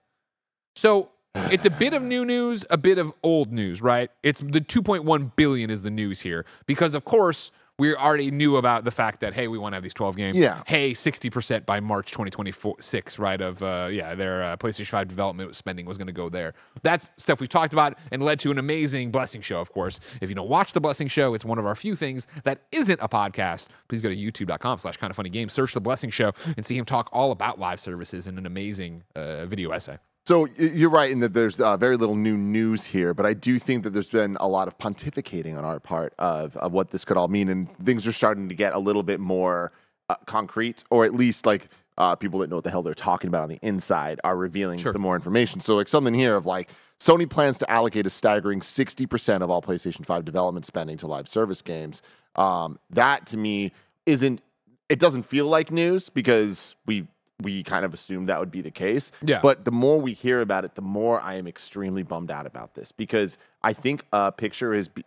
So it's a bit of new news, a bit of old news, right? It's the two point one billion is the news here because, of course, we already knew about the fact that, hey, we want to have these twelve games. Yeah. Hey, sixty percent by March twenty twenty-six, right, of, uh, yeah, their uh, PlayStation five development spending was going to go there. That's stuff we've talked about and led to an amazing Blessing show, of course. If you don't watch the Blessing show, it's one of our few things that isn't a podcast. Please go to youtube.com slash Kinda Funny Games, search the Blessing show, and see him talk all about live services in an amazing uh, video essay. So you're right in that there's uh, very little new news here, but I do think that there's been a lot of pontificating on our part of, of what this could all mean, and things are starting to get a little bit more uh, concrete, or at least like uh, people that know what the hell they're talking about on the inside are revealing sure. some more information. So like something here of like, Sony plans to allocate a staggering sixty percent of all PlayStation five development spending to live service games. Um, that to me isn't, it doesn't feel like news because we we kind of assumed that would be the case. Yeah. But the more we hear about it, the more I am extremely bummed out about this because I think a picture is be-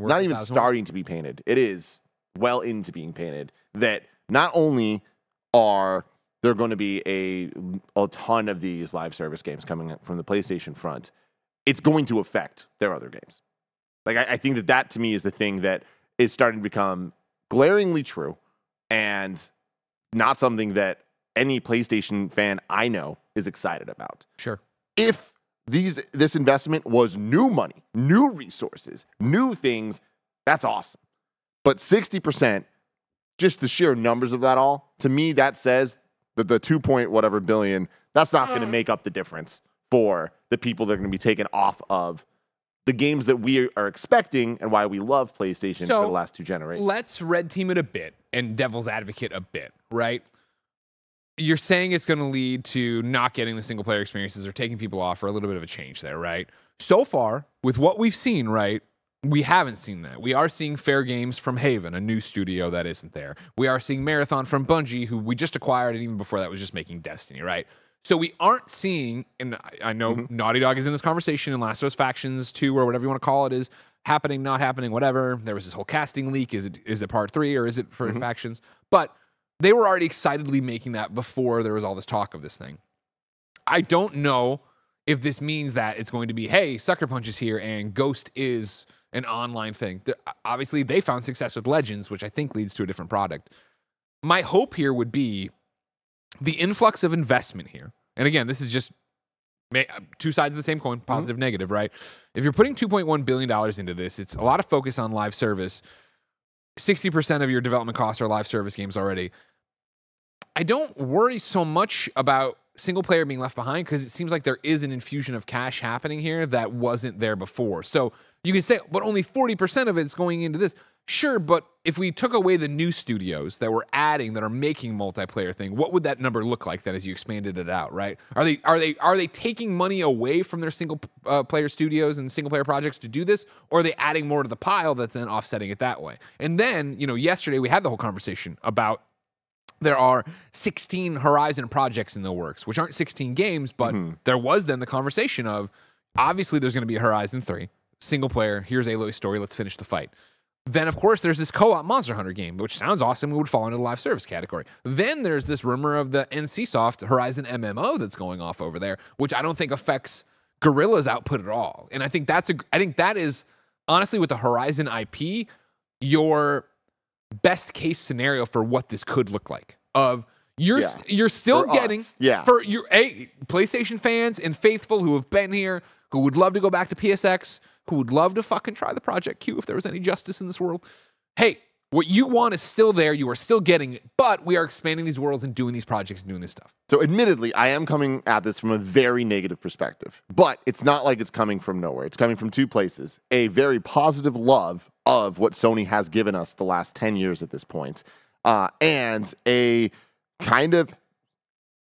not even starting to be painted. It is well into being painted that not only are there going to be a, a ton of these live service games coming up from the PlayStation front, it's going to affect their other games. Like, I, I think that that to me is the thing that is starting to become glaringly true and not something that any PlayStation fan I know is excited about. Sure. If these this investment was new money, new resources, new things, that's awesome. But sixty percent, just the sheer numbers of that all, to me, that says that the two point whatever billion, that's not going to make up the difference for the people that are going to be taken off of the games that we are expecting and why we love PlayStation so for the last two generations. Let's red team it a bit and devil's advocate a bit, right? You're saying it's going to lead to not getting the single-player experiences or taking people off or a little bit of a change there, right? So far, with what we've seen, right, we haven't seen that. We are seeing fair games from Haven, a new studio that isn't there. We are seeing Marathon from Bungie, who we just acquired, and even before that was just making Destiny, right? So we aren't seeing, and I know mm-hmm. Naughty Dog is in this conversation, and Last of Us Factions two, or whatever you want to call it, is happening, not happening, whatever. There was this whole casting leak. Is it is it part three, or is it for mm-hmm. Factions? But they were already excitedly making that before there was all this talk of this thing. I don't know if this means that it's going to be, hey, Sucker Punch is here and Ghost is an online thing. They're, obviously, they found success with Legends, which I think leads to a different product. My hope here would be the influx of investment here. And again, this is just two sides of the same coin, positive, mm-hmm. negative, right? If you're putting two point one billion dollars into this, it's a lot of focus on live service. sixty percent of your development costs are live service games already. I don't worry so much about single player being left behind, because it seems like there is an infusion of cash happening here that wasn't there before. So you can say, but only forty percent of it's going into this. Sure, but if we took away the new studios that we're adding that are making multiplayer thing, what would that number look like then as you expanded it out, right? Are they are they are they taking money away from their single uh, player studios and single player projects to do this, or are they adding more to the pile that's then offsetting it that way? And then, you know, yesterday we had the whole conversation about there are sixteen Horizon projects in the works, which aren't sixteen games, but mm-hmm. there was then the conversation of, obviously there's going to be a Horizon three, single player, here's Aloy's story, let's finish the fight. Then, of course, there's this co-op Monster Hunter game, which sounds awesome. It would fall into the live service category. Then there's this rumor of the N C Soft Horizon M M O that's going off over there, which I don't think affects Guerrilla's output at all. And I think that's a, I think that is, honestly, with the Horizon I P, your best case scenario for what this could look like. Of you're yeah. st- you're still for getting yeah. for your hey, PlayStation fans and faithful who have been here, who would love to go back to P S X, who would love to fucking try the Project Q if there was any justice in this world. Hey, what you want is still there. You are still getting it, but we are expanding these worlds and doing these projects and doing this stuff. So admittedly, I am coming at this from a very negative perspective, but it's not like it's coming from nowhere. It's coming from two places. A very positive love of what Sony has given us the last ten years at this point, uh, and a kind of,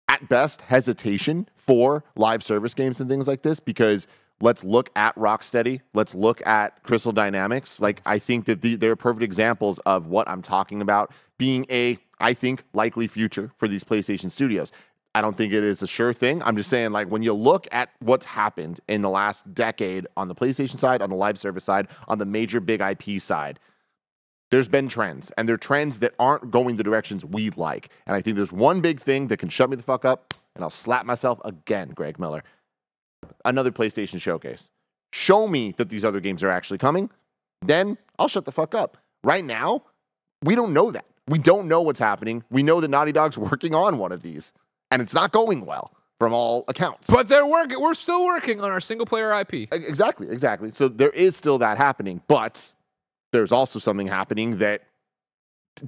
at best, hesitation for live service games and things like this, because let's look at Rocksteady. Let's look at Crystal Dynamics. Like, I think that the, they're perfect examples of what I'm talking about being a, I think, likely future for these PlayStation studios. I don't think it is a sure thing. I'm just saying, like, when you look at what's happened in the last decade on the PlayStation side, on the live service side, on the major big I P side, there's been trends, and they're trends that aren't going the directions we like. And I think there's one big thing that can shut me the fuck up, and I'll slap myself again, Greg Miller. Another PlayStation showcase. Show me that these other games are actually coming, then I'll shut the fuck up. Right now, we don't know that. We don't know what's happening. We know that Naughty Dog's working on one of these, and it's not going well from all accounts. But they're working. We're still working on our single-player I P. Exactly, exactly. So there is still that happening, but there's also something happening that,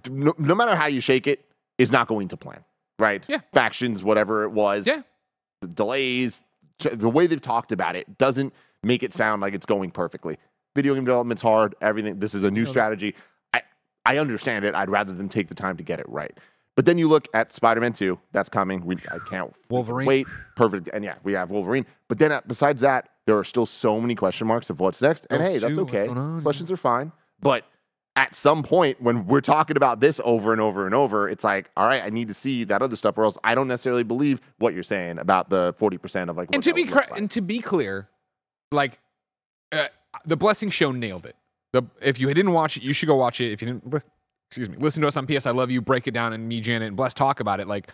no, no matter how you shake it, is not going to plan, right? Yeah. Factions, whatever it was. Yeah. The delays, the way they've talked about it doesn't make it sound like it's going perfectly. Video game development's hard, everything. This is a new strategy. I, I understand it. I'd rather them take the time to get it right. But then you look at Spider-Man two. That's coming. We I can't Wolverine. wait. Perfect. And yeah, we have Wolverine. But then uh, besides that, there are still so many question marks of what's next. And oh, hey, shoot, that's okay. On, Questions yeah. are fine. But at some point, when we're talking about this over and over and over, it's like, all right, I need to see that other stuff, or else I don't necessarily believe what you're saying about the forty percent of like. What and to be cra- like. and to be clear, like uh, the Blessing show nailed it. The if you didn't watch it, you should go watch it. If you didn't. Excuse me. Listen to us on P S I Love You, break it down, and me, Janet, and Bless talk about it. Like,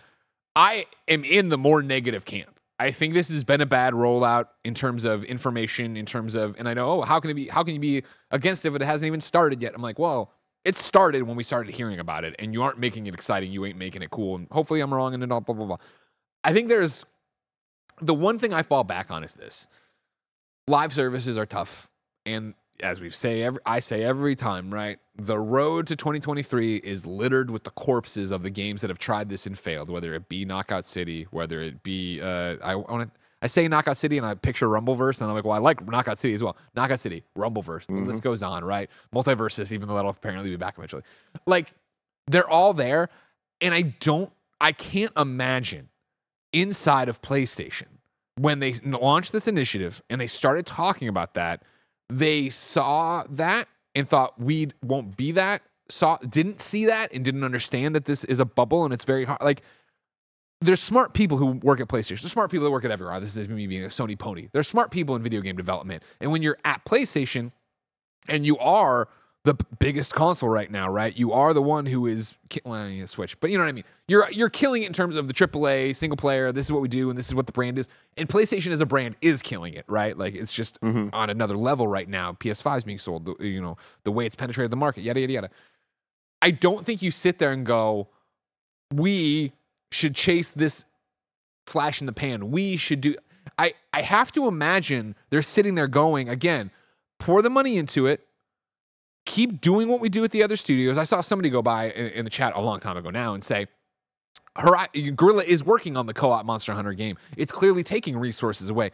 I am in the more negative camp. I think this has been a bad rollout in terms of information, in terms of, and I know, oh, how can it be, how can you be against it if it hasn't even started yet? I'm like, well, it started when we started hearing about it, and you aren't making it exciting, you ain't making it cool, and hopefully I'm wrong, and all blah, blah, blah. I think there's, the one thing I fall back on is this. Live services are tough, and as we say, every, I say every time, right? The road to twenty twenty-three is littered with the corpses of the games that have tried this and failed, whether it be Knockout City, whether it be, uh, I want to, I say Knockout City and I picture Rumbleverse, and I'm like, well, I like Knockout City as well. Knockout City, Rumbleverse, mm-hmm. this goes on, right? Multiverses, even though that'll apparently be back eventually. Like, they're all there, and I don't, I can't imagine inside of PlayStation when they launched this initiative and they started talking about that, they saw that and thought we won't be that, saw didn't see that and didn't understand that this is a bubble and it's very hard. Like, there's smart people who work at PlayStation. There's smart people that work at everywhere. This is me being a Sony pony. There's smart people in video game development. And when you're at PlayStation and you are the biggest console right now, right? You are the one who is, well, you Switch, but you know what I mean? You're you're killing it in terms of the triple A, single player, this is what we do, and this is what the brand is. And PlayStation as a brand is killing it, right? Like, it's just mm-hmm. on another level right now. P S five is being sold, you know, the way it's penetrated the market, yada, yada, yada. I don't think you sit there and go, we should chase this flash in the pan. We should do, I, I have to imagine they're sitting there going, again, pour the money into it, keep doing what we do with the other studios. I saw somebody go by in the chat a long time ago now and say, Horizon, Guerrilla is working on the co-op Monster Hunter game. It's clearly taking resources away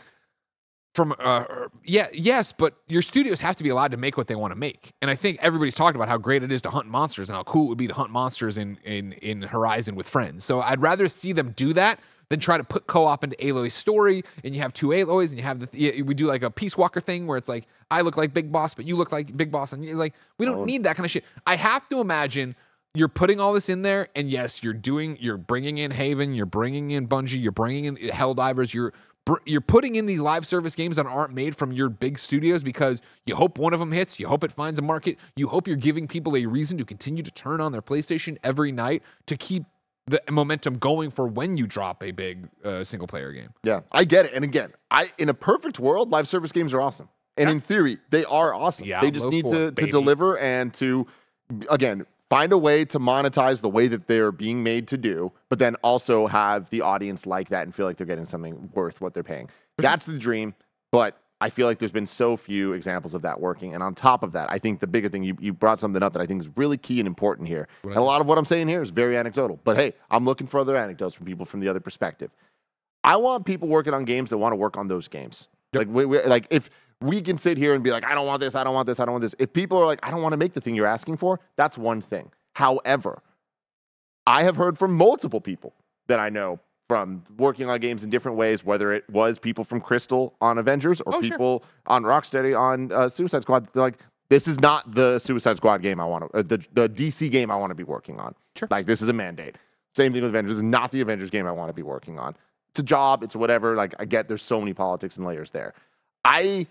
from, uh, yeah, yes, but your studios have to be allowed to make what they want to make. And I think everybody's talking about how great it is to hunt monsters and how cool it would be to hunt monsters in, in, in Horizon with friends. So I'd rather see them do that than try to put co-op into Aloy's story, and you have two Aloys, and you have the, th- we do like a Peace Walker thing where it's like, I look like Big Boss, but you look like Big Boss, and you're like, we don't need that kind of shit. I have to imagine you're putting all this in there, and yes, you're doing, you're bringing in Haven, you're bringing in Bungie, you're bringing in Helldivers, you're you're putting in these live service games that aren't made from your big studios because you hope one of them hits, you hope it finds a market, you hope you're giving people a reason to continue to turn on their PlayStation every night to keep the momentum going for when you drop a big uh, single player game. Yeah, I get it. And again, I in a perfect world, live service games are awesome. And yeah. in theory, they are awesome. Yeah, they just need to, it, to deliver and to, again, find a way to monetize the way that they're being made to do, but then also have the audience like that and feel like they're getting something worth what they're paying. That's the dream, but I feel like there's been so few examples of that working. And on top of that, I think the bigger thing, you, you brought something up that I think is really key and important here. Right. And a lot of what I'm saying here is very anecdotal. But hey, I'm looking for other anecdotes from people from the other perspective. I want people working on games that want to work on those games. Yep. Like, we, we, like if we can sit here and be like, I don't want this, I don't want this, I don't want this. If people are like, I don't want to make the thing you're asking for, that's one thing. However, I have heard from multiple people that I know from working on games in different ways, whether it was people from Crystal on Avengers or oh, people sure. on Rocksteady on uh, Suicide Squad. They're like, this is not the Suicide Squad game I want to, uh, the, the D C game I want to be working on. Sure. Like, this is a mandate. Same thing with Avengers. This is not the Avengers game I want to be working on. It's a job. It's whatever. Like, I get there's so many politics and layers there. I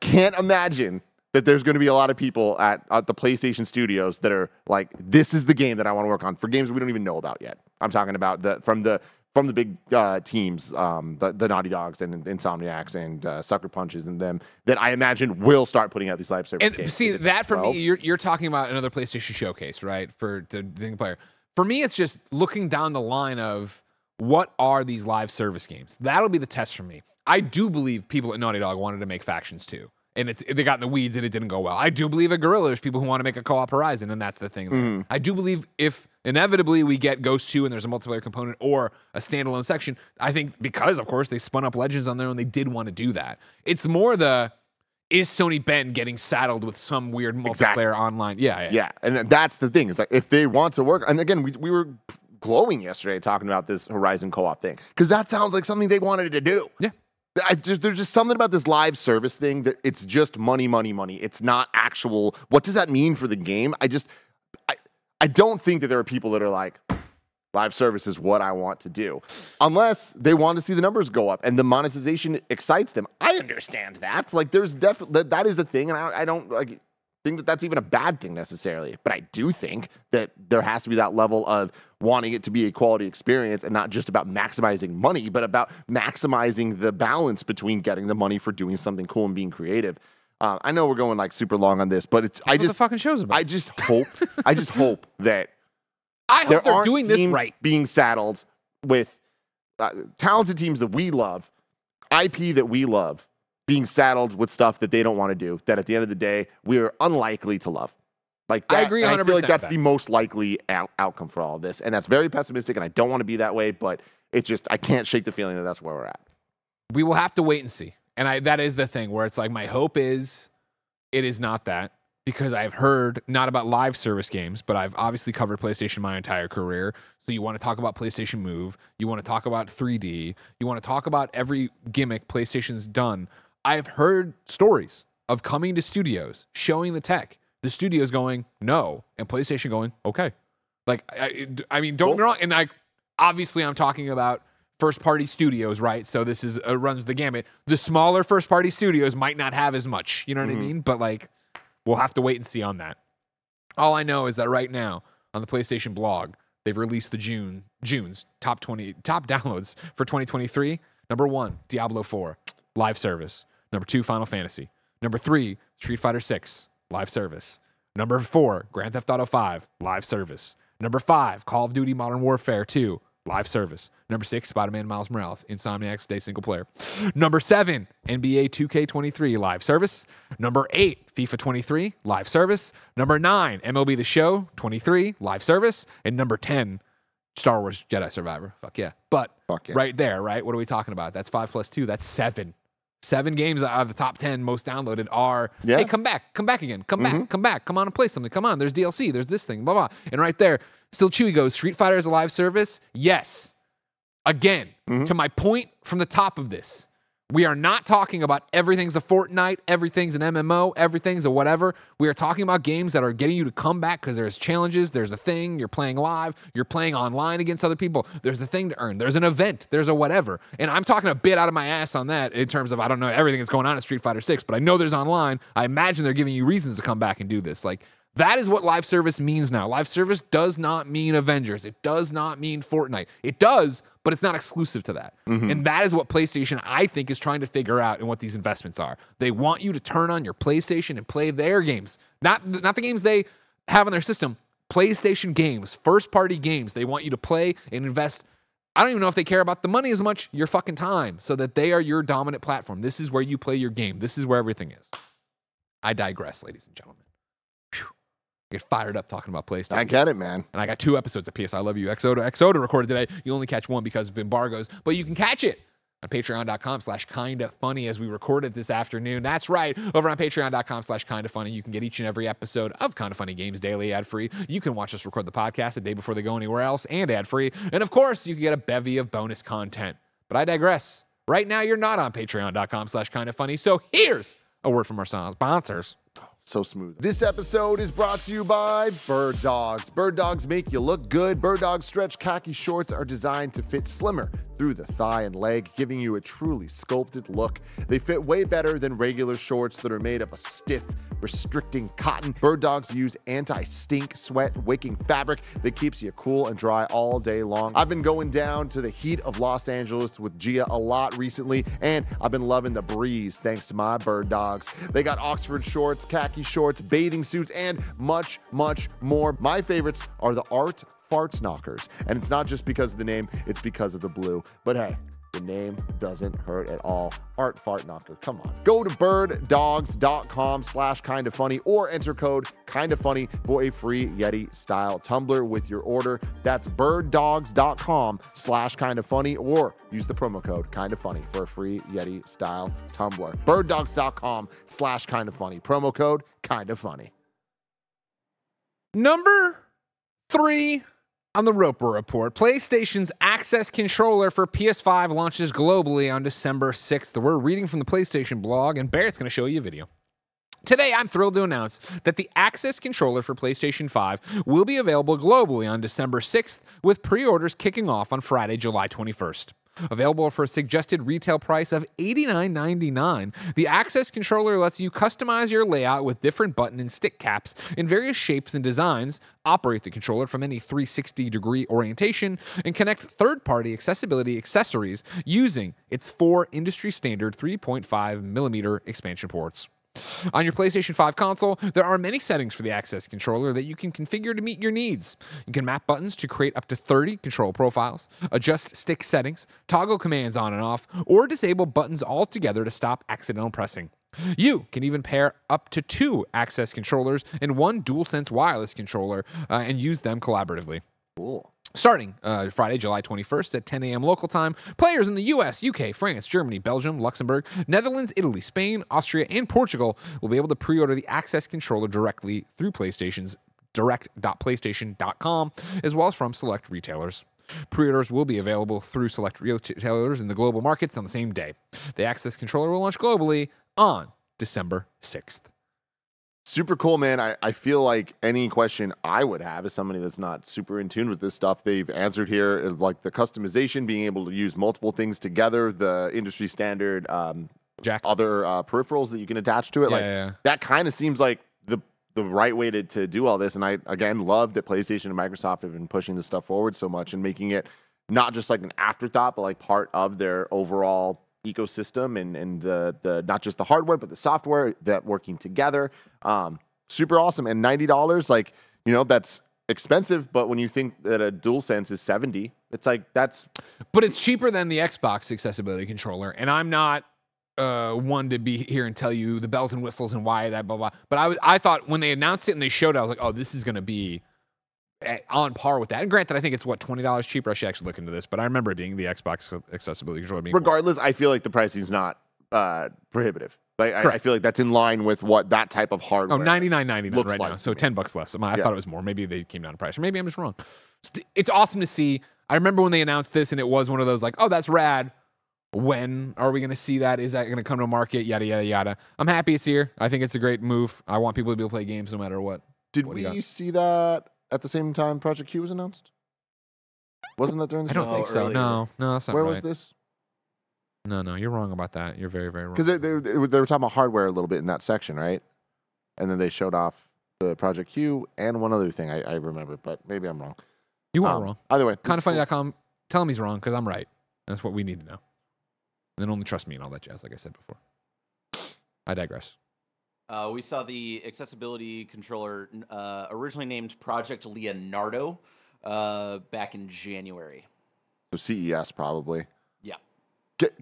can't imagine that there's going to be a lot of people at, at the PlayStation studios that are like, this is the game that I want to work on for games we don't even know about yet. I'm talking about the from the from the big uh, teams, um, the, the Naughty Dogs and, and Insomniacs and uh, Sucker Punches and them that I imagine will start putting out these live service and games. And see, that for me, you're, you're talking about another PlayStation showcase, right, for the single player. For me, it's just looking down the line of what are these live service games. That'll be the test for me. I do believe people at Naughty Dog wanted to make Factions too. And it's they got in the weeds and it didn't go well. I do believe at Guerrilla there's people who want to make a co-op Horizon, and that's the thing. Mm. I do believe if inevitably we get Ghost two and there's a multiplayer component or a standalone section, I think because, of course, they spun up Legends on their own, they did want to do that. It's more the, is Sony Ben getting saddled with some weird multiplayer exactly. online? Yeah, yeah. Yeah, and that's the thing. It's like if they want to work, and again, we we were glowing yesterday talking about this Horizon co-op thing because that sounds like something they wanted to do. Yeah. I just, there's just something about this live service thing that it's just money, money, money. It's not actual. What does that mean for the game? I just, I, I don't think that there are people that are like, live service is what I want to do, unless they want to see the numbers go up and the monetization excites them. I understand that. Like, there's definitely that, that is a thing, and I, I don't like think that that's even a bad thing necessarily. But I do think that there has to be that level of wanting it to be a quality experience and not just about maximizing money, but about maximizing the balance between getting the money for doing something cool and being creative. Uh, I know we're going like super long on this, but it's that's I just the fucking show's about. I just hope I just hope that I hope they're doing this right, being saddled with uh, talented teams that we love, I P that we love, being saddled with stuff that they don't want to do. That at the end of the day, we are unlikely to love. Like that, I agree one hundred percent. I feel like that's the most likely out- outcome for all of this. And that's very pessimistic, and I don't want to be that way, but it's just, I can't shake the feeling that that's where we're at. We will have to wait and see. And I, that is the thing where it's like, my hope is it is not that, because I've heard not about live service games, but I've obviously covered PlayStation my entire career. So you want to talk about PlayStation Move. You want to talk about three D. You want to talk about every gimmick PlayStation's done. I've heard stories of coming to studios, showing the tech, the studio's going, no, and PlayStation going, okay. Like, I, I mean, don't get me wrong. And I, obviously, I'm talking about first-party studios, right? So this is uh, runs the gamut. The smaller first-party studios might not have as much, you know what mm-hmm. I mean? But, like, we'll have to wait and see on that. All I know is that right now, on the PlayStation blog, they've released the June June's top twenty top downloads for twenty twenty-three. Number one, Diablo four, live service. Number two, Final Fantasy. Number three, Street Fighter six. Live service. Number four, Grand Theft Auto five, live service. Number five, Call of Duty Modern Warfare two, live service. Number six, Spider-Man Miles Morales, Insomniac's Day single player. Number seven, N B A two K twenty-three, live service. Number eight, FIFA twenty-three, live service. Number nine, M L B The Show twenty-three, live service. And number ten, Star Wars Jedi Survivor. Fuck yeah. But Fuck yeah. right there, right? What are we talking about? That's five plus two. That's seven. Seven games out of the top ten most downloaded are, yeah. hey, come back. Come back again. Come mm-hmm. back. Come back. Come on and play something. Come on. There's D L C. There's this thing. Blah, blah. And right there, still Chewy goes, Street Fighter is a live service? Yes. Again, mm-hmm. to my point from the top of this, we are not talking about everything's a Fortnite, everything's an M M O, everything's a whatever. We are talking about games that are getting you to come back because there's challenges, there's a thing, you're playing live, you're playing online against other people, there's a thing to earn, there's an event, there's a whatever. And I'm talking a bit out of my ass on that in terms of, I don't know everything that's going on in Street Fighter six, but I know there's online. I imagine they're giving you reasons to come back and do this. Like, that is what live service means now. Live service does not mean Avengers. It does not mean Fortnite. It does, but it's not exclusive to that. Mm-hmm. And that is what PlayStation, I think, is trying to figure out and what these investments are. They want you to turn on your PlayStation and play their games. Not, not the games they have on their system. PlayStation games, first-party games. They want you to play and invest. I don't even know if they care about the money as much, your fucking time, so that they are your dominant platform. This is where you play your game. This is where everything is. I digress, ladies and gentlemen. Get fired up talking about PlayStation. I get it, man. And I got two episodes of P S I Love You X O to X O to recorded today. You only catch one because of embargoes, but you can catch it on patreon.com slash kinda funny as we recorded this afternoon. That's right. Over on patreon.com slash kinda funny, you can get each and every episode of Kinda Funny Games Daily ad free. You can watch us record the podcast the day before they go anywhere else and ad free. And of course, you can get a bevy of bonus content. But I digress. Right now, you're not on patreon.com slash kinda funny. So here's a word from our sponsors. So smooth. This episode is brought to you by Bird Dogs. Bird Dogs make you look good. Bird Dogs stretch khaki shorts are designed to fit slimmer through the thigh and leg, giving you a truly sculpted look. They fit way better than regular shorts that are made of a stiff, restricting cotton. Bird Dogs use anti-stink, sweat-wicking fabric that keeps you cool and dry all day long. I've been going down to the heat of Los Angeles with Gia a lot recently, and I've been loving the breeze thanks to my Bird Dogs. They got Oxford shorts, khaki shorts, bathing suits, and much, much more. My favorites are the Art Farts Knockers, and it's not just because of the name, it's because of the blue. But hey, the name doesn't hurt at all. Art Fart Knocker, come on. Go to birddogs.com slash kinda funny or enter code kinda funny for a free Yeti style tumbler with your order. That's birddogs.com slash kinda funny or use the promo code kinda funny for a free Yeti style tumbler. birddogs.com slash kinda funny. Promo code kinda funny. Number three on the Roper Report, PlayStation's Access Controller for P S five launches globally on December sixth. We're reading from the PlayStation blog, and Barrett's going to show you a video. Today, I'm thrilled to announce that the Access Controller for PlayStation five will be available globally on December sixth, with pre-orders kicking off on Friday, July twenty-first. Available for a suggested retail price of eighty-nine ninety-nine, the Access Controller lets you customize your layout with different button and stick caps in various shapes and designs, operate the controller from any three sixty degree orientation, and connect third-party accessibility accessories using its four industry-standard three point five millimeter expansion ports. On your PlayStation five console, there are many settings for the Access Controller that you can configure to meet your needs. You can map buttons to create up to thirty control profiles, adjust stick settings, toggle commands on and off, or disable buttons altogether to stop accidental pressing. You can even pair up to two Access Controllers and one DualSense wireless controller uh, and use them collaboratively. Cool. Starting uh, Friday, July twenty-first at ten a.m. local time, players in the U S, U K, France, Germany, Belgium, Luxembourg, Netherlands, Italy, Spain, Austria, and Portugal will be able to pre-order the Access Controller directly through PlayStation's direct dot playstation dot com, as well as from select retailers. Pre-orders will be available through select retailers in the global markets on the same day. The Access Controller will launch globally on December sixth. Super cool, man. I, I feel like any question I would have as somebody that's not super in tune with this stuff, they've answered here, like the customization, being able to use multiple things together, the industry standard, um, Jack. other uh, peripherals that you can attach to it. Yeah, like yeah. That kind of seems like the the right way to, to do all this. And I, again, love that PlayStation and Microsoft have been pushing this stuff forward so much and making it not just like an afterthought, but like part of their overall ecosystem and and the the not just the hardware but the software that working together. Um super awesome. And ninety dollars, like, you know, that's expensive, but when you think that a DualSense is seventy, it's like that's but it's cheaper than the Xbox accessibility controller. And I'm not uh one to be here and tell you the bells and whistles and why that blah blah, but I was I thought when they announced it and they showed it, I was like, oh, this is going to be on par with that. And granted, I think it's, what, twenty dollars cheaper? I should actually look into this, but I remember it being the Xbox accessibility controller. Being Regardless, cool. I feel like the pricing is not uh, prohibitive. Like, I, I feel like that's in line with what that type of hardware. Oh, ninety-nine ninety-nine looks right like now, so ten bucks less. I yeah. thought it was more. Maybe they came down in price, or maybe I'm just wrong. It's awesome to see. I remember when they announced this, and it was one of those like, oh, that's rad. When are we going to see that? Is that going to come to market? Yada yada yada. I'm happy it's here. I think it's a great move. I want people to be able to play games no matter what. Did what we see that at the same time Project Q was announced? Wasn't that during the? I don't no, think so. Earlier. No, no, that's not Where right. Where was this? No, no, you're wrong about that. You're very, very wrong. Because they, they, they were talking about hardware a little bit in that section, right? And then they showed off the Project Q and one other thing I, I remember, but maybe I'm wrong. You are um, wrong. Either way. kinda funny dot com. Cool. Tell him he's wrong because I'm right. That's what we need to know. And then only trust me and all that jazz, like I said before. I digress. Uh, we saw the accessibility controller uh, originally named Project Leonardo uh, back in January. So C E S probably.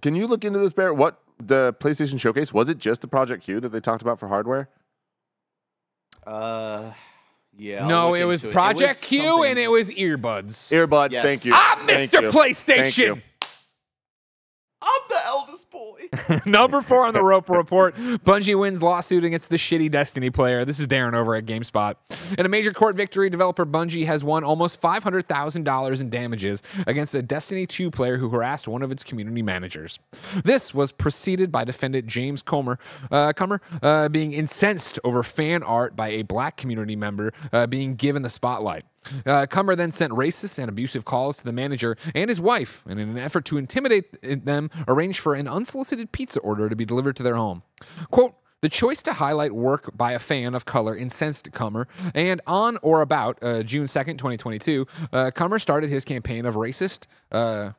Can you look into this, Barrett? What the PlayStation Showcase, was it just the Project Q that they talked about for hardware? Uh, yeah. No, it was Project Q and it was earbuds. Earbuds, thank you. I'm Mister PlayStation. I'm the eldest boy. Number four on the Roper Report. Bungie wins lawsuit against the shitty Destiny player. This is Darren over at GameSpot. In a major court victory, developer Bungie has won almost five hundred thousand dollars in damages against a Destiny two player who harassed one of its community managers. This was preceded by defendant James Comer, uh, Comer uh, being incensed over fan art by a black community member uh, being given the spotlight. Uh, Comer then sent racist and abusive calls to the manager and his wife, and in an effort to intimidate them, arranged for an unsolicited pizza order to be delivered to their home. Quote, the choice to highlight work by a fan of color incensed Comer, and on or about uh, June second, twenty twenty-two, uh, Comer started his campaign of racist, uh,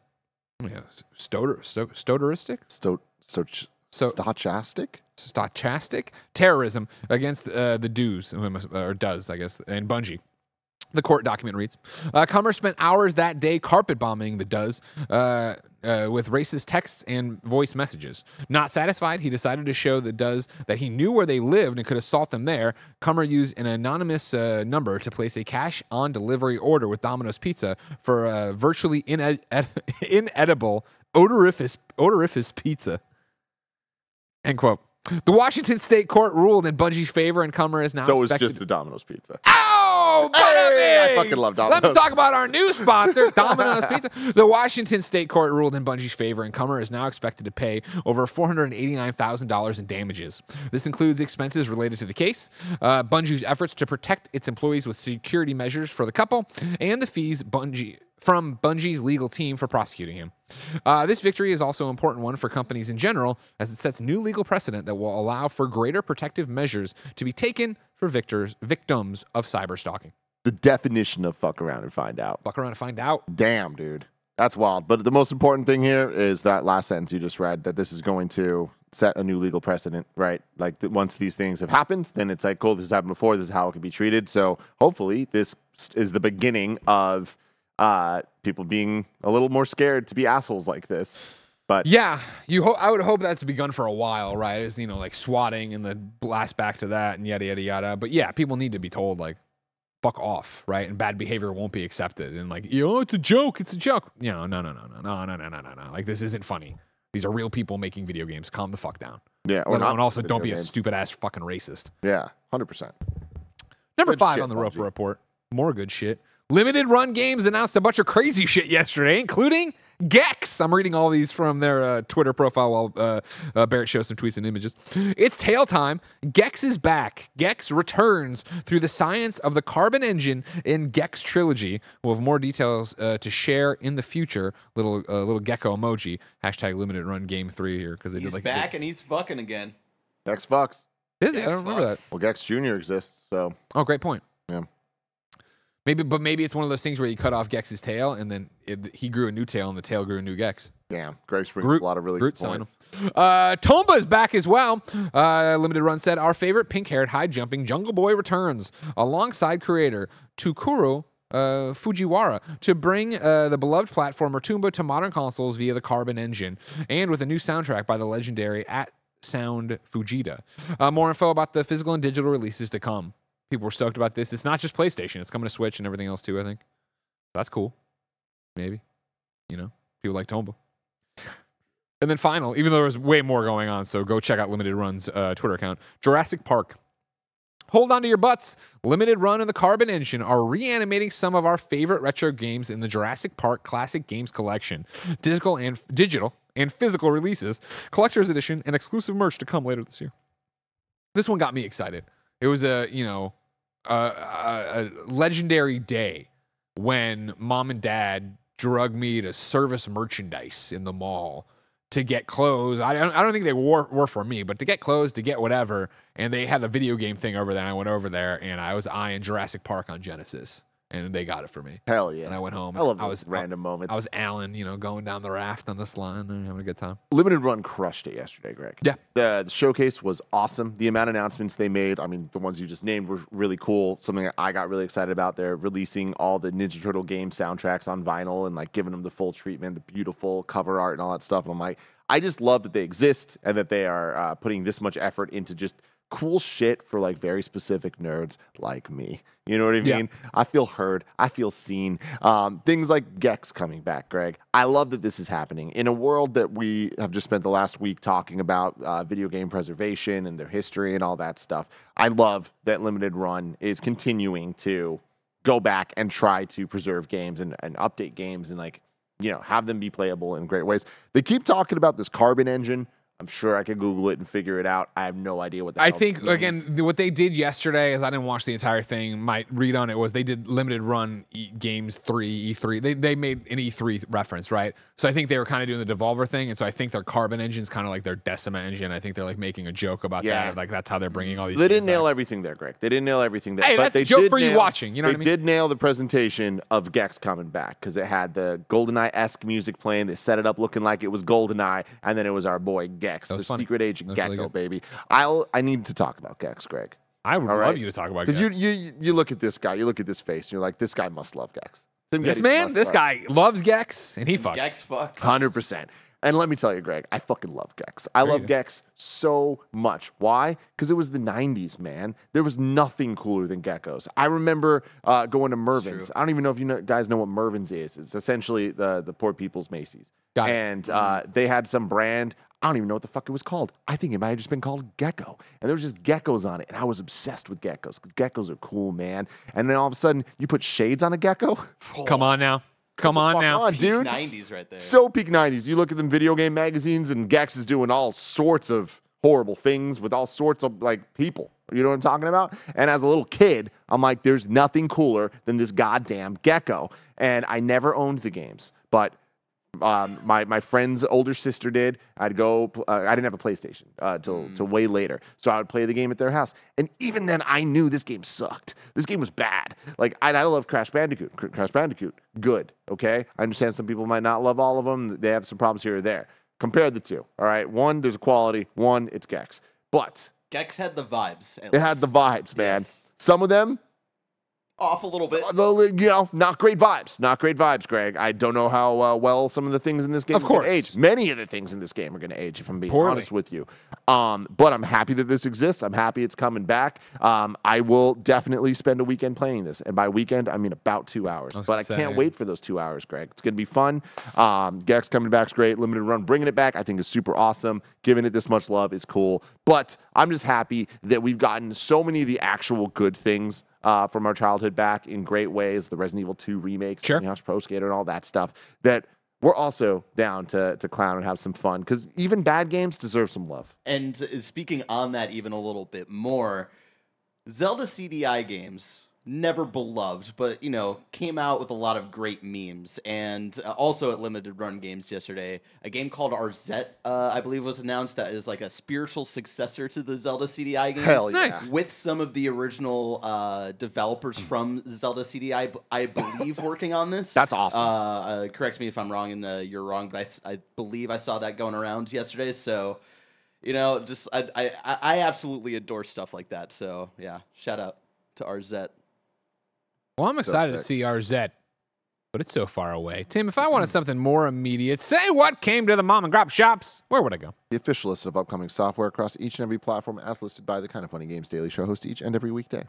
stoder, sto- stoderistic? Sto- sto- so- Stochastic? Stochastic? Terrorism against uh, the Dews, or Does, I guess, and Bungie. The court document reads, uh, Comer spent hours that day carpet bombing the Does uh, uh, with racist texts and voice messages. Not satisfied, he decided to show the Does that he knew where they lived and could assault them there. Comer used an anonymous uh, number to place a cash-on delivery order with Domino's Pizza for a virtually ined- ed- inedible, odoriferous, odoriferous pizza. End quote. The Washington State Court ruled in Bungie's favor, and Comer is now so expected... So it was just a Domino's Pizza. Oh, hey, I fucking love Domino's. Let me talk about our new sponsor, Domino's Pizza. The Washington State Court ruled in Bungie's favor, and Comer is now expected to pay over four hundred eighty-nine thousand dollars in damages. This includes expenses related to the case, uh, Bungie's efforts to protect its employees with security measures for the couple, and the fees Bungie... from Bungie's legal team for prosecuting him. Uh, this victory is also an important one for companies in general, as it sets new legal precedent that will allow for greater protective measures to be taken for victors, victims of cyber stalking. The definition of fuck around and find out. Fuck around and find out. Damn, dude. That's wild. But the most important thing here is that last sentence you just read, that this is going to set a new legal precedent, right? Like, once these things have happened, then it's like, cool, this has happened before, this is how it could be treated. So hopefully this is the beginning of... Uh, people being a little more scared to be assholes like this, but yeah, you. Ho- I would hope that's begun for a while, right? Is you know, like swatting and the blast back to that and yada yada yada. But yeah, people need to be told like, fuck off, right? And bad behavior won't be accepted. And like, you know, it's a joke. It's a joke. You know, no, no, no, no, no, no, no, no, no. Like this isn't funny. These are real people making video games. Calm the fuck down. Yeah, or not. And also, don't be a stupid ass fucking racist. Yeah, one hundred percent. Number five on the Roper Report. More good shit. Limited Run Games announced a bunch of crazy shit yesterday, including Gex. I'm reading all these from their uh, Twitter profile while uh, uh, Barrett shows some tweets and images. It's tail time. Gex is back. Gex returns through the science of the carbon engine in Gex Trilogy. We'll have more details uh, to share in the future. Little uh, little gecko emoji. Hashtag Limited Run Game three here. Because He's did, like, back the... and he's fucking again. Gex fucks. Is he? I don't remember that. Well, Gex Junior exists, so. Oh, great point. Yeah. Maybe, but maybe it's one of those things where you cut off Gex's tail, and then it, he grew a new tail, and the tail grew a new Gex. Damn, Greg's brings Groot, a lot of really Groot good points. Uh, Tomba is back as well. Uh, Limited Run said, our favorite pink-haired high-jumping Jungle Boy returns alongside creator Takuro uh, Fujiwara to bring uh, the beloved platformer Tomba to modern consoles via the Carbon Engine, and with a new soundtrack by the legendary at Sound Fujita. Uh, more info about the physical and digital releases to come. people were stoked about this. It's not just PlayStation. It's coming to Switch and everything else too, I think. That's cool. Maybe. You know, people like Tomba. And then final, even though there was way more going on, so go check out Limited Run's uh, Twitter account. Jurassic Park. Hold on to your butts. Limited Run and the Carbon Engine are reanimating some of our favorite retro games in the Jurassic Park Classic Games Collection. Digital and, digital and physical releases, collector's edition, and exclusive merch to come later this year. This one got me excited. It was a, you know, a, a, a legendary day when mom and dad drugged me to Service Merchandise in the mall to get clothes. I don't, I don't think they wore, were for me, but to get clothes, to get whatever. And they had a video game thing over there. And I went over there and I was eyeing Jurassic Park on Genesis and they got it for me. Hell yeah. And I went home. I love I was, random I, moments. I was Alan, you know, going down the raft on the slide and having a good time. Limited Run crushed it yesterday, Greg. Yeah. The, the showcase was awesome. The amount of announcements they made, I mean, the ones you just named were really cool. Something I got really excited about. They're releasing all the Ninja Turtle game soundtracks on vinyl and like giving them the full treatment, the beautiful cover art and all that stuff. And I'm like, I just love that they exist and that they are uh, putting this much effort into just cool shit for like very specific nerds like me. You know what I mean? Yeah. I feel heard. I feel seen. Um, things like Gex coming back, Greg. I love that this is happening in a world that we have just spent the last week talking about uh, video game preservation and their history and all that stuff. I love that Limited Run is continuing to go back and try to preserve games and, and update games and like, you know, have them be playable in great ways. They keep talking about this Carbon Engine. I'm sure I could Google it and figure it out. I have no idea what that is. I think, again, what they did yesterday is I didn't watch the entire thing. My read on it was they did Limited Run e- Games three, E three. They they made an E three reference, right? So I think they were kind of doing the Devolver thing. And so I think their Carbon Engine is kind of like their Decima Engine. I think they're like making a joke about yeah. that. Like that's how they're bringing all these. They didn't nail back. everything there, Greg. They didn't nail everything there. Hey, but that's they a joke did for nail, you watching. You know what I mean? They did nail the presentation of Gex coming back because it had the GoldenEye-esque music playing. They set it up looking like it was GoldenEye. And then it was our boy, Gex. Gex, the funny. Secret Agent Gecko, really baby. I'll, I need to talk about Gex, Greg. I would All love right? you to talk about Gex. Because you, you, you look at this guy, you look at this face, and you're like, this guy must love Gex. Tim this Gettys man, this love. guy loves Gex, and he fucks. Gex fucks. one hundred percent. And let me tell you, Greg, I fucking love Gex. I there love Gex so much. Why? Because it was the nineties, man. There was nothing cooler than geckos. I remember uh, going to Mervin's. I don't even know if you know, guys know what Mervin's is. It's essentially the, the poor people's Macy's. Got and uh, they had some brand. I don't even know what the fuck it was called. I think it might have just been called Gecko. And there was just geckos on it. And I was obsessed with geckos because geckos are cool, man. And then all of a sudden, you put shades on a gecko. Come on now. Come on now. Peak dude. nineties right there. So peak nineties. You look at them video game magazines, and Gex is doing all sorts of horrible things with all sorts of, like, people. You know what I'm talking about? And as a little kid, I'm like, there's nothing cooler than this goddamn gecko. And I never owned the games. But... Um, my my friend's older sister did. I'd go. Uh, I didn't have a PlayStation uh, till mm. till way later, so I would play the game at their house. And even then, I knew this game sucked. This game was bad. Like I, I love Crash Bandicoot. Crash Bandicoot, good. Okay, I understand some people might not love all of them. They have some problems here or there. Compare the two. All right, one there's a quality. One it's Gex, but Gex had the vibes. It least. had the vibes, man. Yes. Some of them. Off a little bit. You know, not great vibes. Not great vibes, Greg. I don't know how uh, well some of the things in this game are going to age. Many of the things in this game are going to age, if I'm being Poorly. honest with you. Um, but I'm happy that this exists. I'm happy it's coming back. Um, I will definitely spend a weekend playing this. And by weekend, I mean about two hours. I but I say, can't yeah. wait for those two hours, Greg. It's going to be fun. Um, Gex coming back is great. Limited Run bringing it back, I think, is super awesome. Giving it this much love is cool. But I'm just happy that we've gotten so many of the actual good things Uh, from our childhood back in great ways, the Resident Evil two remakes, sure. House Pro Skater and all that stuff, that we're also down to to clown and have some fun, because even bad games deserve some love. And speaking on that even a little bit more, Zelda C D I games, never beloved, but, you know, came out with a lot of great memes. And uh, also at Limited Run Games yesterday, a game called Arzette, uh, I believe, was announced that is like a spiritual successor to the Zelda C D I games. Hell yeah. Nice. With some of the original uh, developers from Zelda C D I, I believe, working on this. That's awesome. Uh, uh, correct me if I'm wrong and uh, you're wrong, but I, I believe I saw that going around yesterday. So, you know, just I, I, I absolutely adore stuff like that. So, yeah, shout out to Arzette. Well, I'm excited so to see Arzette. but it's so far away. Tim, if I wanted something more immediate, say what came to the mom and grop shops, where would I go? The official list of upcoming software across each and every platform as listed by the Kinda Funny Games Daily Show host each and every weekday.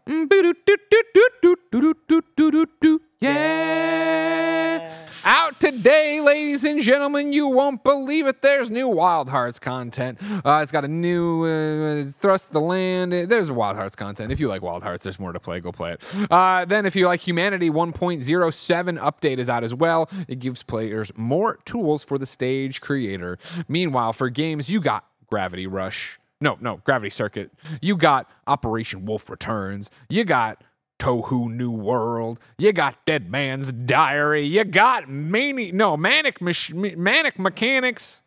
Yeah! Out today, ladies and gentlemen, you won't believe it. There's new Wild Hearts content. Uh, it's got a new uh, Thrust the Land. There's Wild Hearts content. If you like Wild Hearts, there's more to play. Go play it. Uh, then if you like Humanity, one point oh seven update is out as well. It gives players more tools for the stage creator. Meanwhile, for games, you got Gravity Rush. No, no, Gravity Circuit. You got Operation Wolf Returns. You got Tohu New World. You got Dead Man's Diary. You got mani- no, Manic Mach- Manic Mechanics.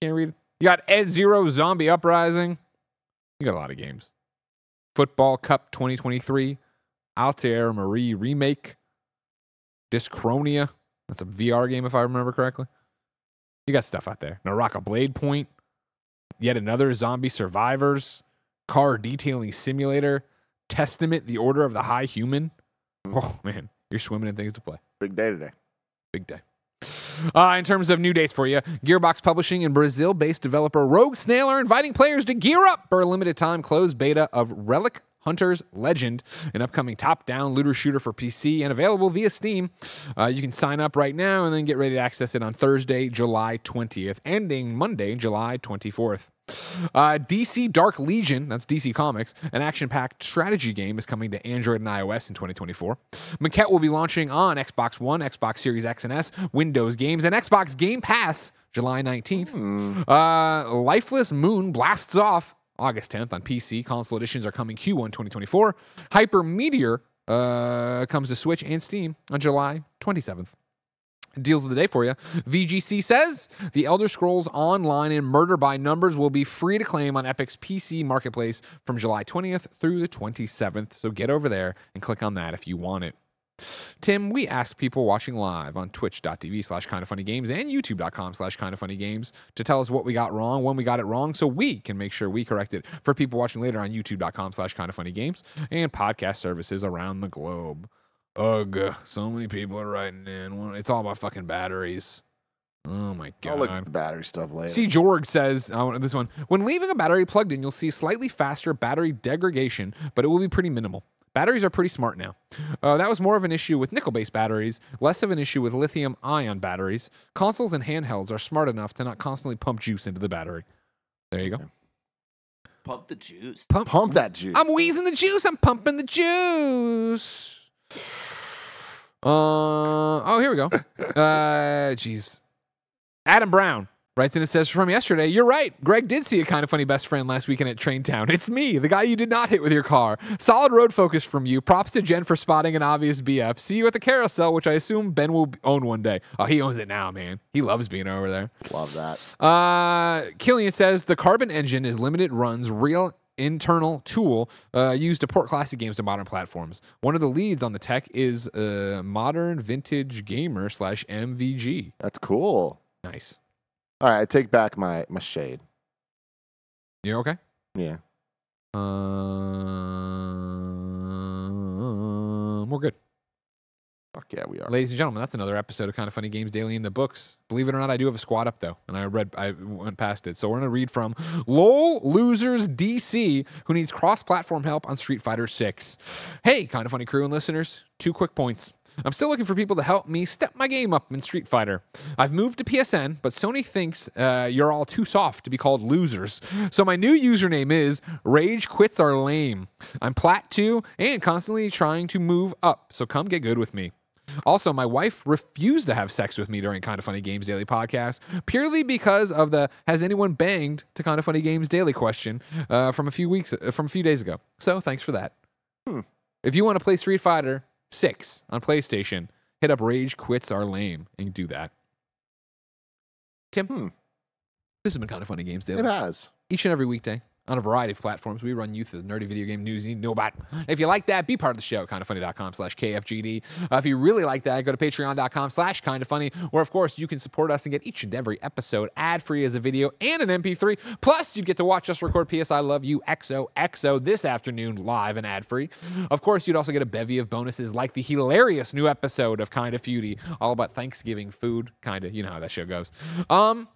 Can't read it. You got Ed Zero Zombie Uprising. You got a lot of games. Football Cup twenty twenty-three. Altair Marie Remake. Discronia. That's a V R game if I remember correctly. You got stuff out there. Naraka Blade Point. Yet another Zombie Survivors. Car Detailing Simulator. Testament, the Order of the High Human. Oh, man. You're swimming in things to play. Big day today. Big day. Uh, in terms of new dates for you, Gearbox Publishing and Brazil-based developer Rogue Snail are inviting players to gear up for a limited time closed beta of Relic Hunter's Legend, an upcoming top-down looter shooter for P C and available via Steam. Uh, you can sign up right now and then get ready to access it on Thursday, July twentieth, ending Monday, July twenty-fourth. Uh, D C Dark Legion, that's D C Comics, an action-packed strategy game is coming to Android and iOS in twenty twenty-four. Maquette will be launching on Xbox One, Xbox Series X and S, Windows Games, and Xbox Game Pass July nineteenth. Mm. Uh, Lifeless Moon blasts off August tenth on P C. Console editions are coming Q one twenty twenty-four. Hyper Meteor uh, comes to Switch and Steam on July twenty-seventh. Deals of the day for you. V G C says the Elder Scrolls Online and Murder by Numbers will be free to claim on Epic's P C marketplace from July twentieth through the twenty-seventh. So get over there and click on that if you want it. Tim, we asked people watching live on twitch.tv slash kindoffunnygames and youtube.com slash kindoffunnygames to tell us what we got wrong, when we got it wrong, so we can make sure we correct it for people watching later on youtube.com slash kindoffunnygames and podcast services around the globe. Ugh, so many people are writing in. It's all about fucking batteries. Oh my God. I'll look at the battery stuff later. See, Jorg says, oh, this one, when leaving a battery plugged in, you'll see slightly faster battery degradation, but it will be pretty minimal. Batteries are pretty smart now. Uh, that was more of an issue with nickel-based batteries, less of an issue with lithium-ion batteries. Consoles and handhelds are smart enough to not constantly pump juice into the battery. There you go. Pump the juice. Pump, pump that juice. I'm wheezing the juice. I'm pumping the juice. Uh, oh, here we go. Uh, jeez. Adam Brown writes in and says, from yesterday, you're right. Greg did see a kind of funny best friend last weekend at Train Town. It's me, the guy you did not hit with your car. Solid road focus from you. Props to Jen for spotting an obvious B F. See you at the carousel, which I assume Ben will own one day. Oh, he owns it now, man. He loves being over there. Love that. Uh, Killian says, the Carbon Engine is limited runs, real internal tool uh, used to port classic games to modern platforms. One of the leads on the tech is uh, Modern Vintage Gamer slash M V G. That's cool. Nice. All right, I take back my, my shade. You're okay? Yeah. Um, we're good. Fuck yeah, we are. Ladies and gentlemen, that's another episode of Kinda Funny Games Daily in the books. Believe it or not, I do have a squad up, though, and I read, I went past it. So we're going to read from LOL Losers D C, who needs cross-platform help on Street Fighter six. Hey, Kinda Funny crew and listeners, two quick points. I'm still looking for people to help me step my game up in Street Fighter. I've moved to P S N, but Sony thinks uh, you're all too soft to be called losers. So my new username is Rage Quits Are Lame. I'm Plat two and constantly trying to move up, so come get good with me. Also, my wife refused to have sex with me during Kinda Funny Games Daily podcast purely because of the "Has anyone banged?" to Kinda Funny Games Daily question uh, from a few weeks uh, from a few days ago. So thanks for that. Hmm. If you want to play Street Fighter six on PlayStation, hit up Rage Quits Are Lame and do that. Tim, hmm. This has been Kinda Funny Games Daily. It has. Each and every weekday, on a variety of platforms. We run you through the nerdy video game news you need to know about. If you like that, be part of the show at kinda funny dot com slash K F G D. Uh, if you really like that, go to patreon dot com slash kinda funny, where, of course, you can support us and get each and every episode ad-free as a video and an M P three. Plus, you get to watch us record P S I Love You X O X O this afternoon, live and ad-free. Of course, you'd also get a bevy of bonuses like the hilarious new episode of Kinda Feudy, all about Thanksgiving food. Kinda, you know how that show goes. Um...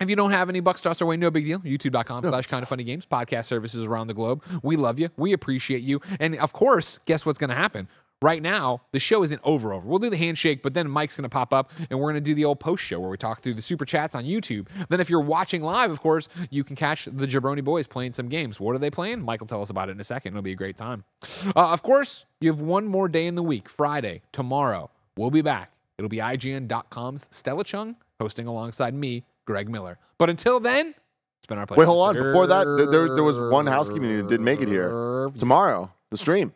If you don't have any bucks tossed our way, no big deal. YouTube dot com slash Kinda Funny Games. Podcast services around the globe. We love you. We appreciate you. And, of course, guess what's going to happen? Right now, the show isn't over. Over. We'll do the handshake, but then Mike's going to pop up, and we're going to do the old post show where we talk through the super chats on YouTube. Then if you're watching live, of course, you can catch the Jabroni boys playing some games. What are they playing? Mike will tell us about it in a second. It'll be a great time. Uh, of course, you have one more day in the week. Friday, tomorrow, we'll be back. It'll be I G N dot com's Stella Chung hosting alongside me, Greg Miller. But until then, it's been our pleasure. Wait, hold on. Before that, there, there was one house community that didn't make it here. Tomorrow, the stream.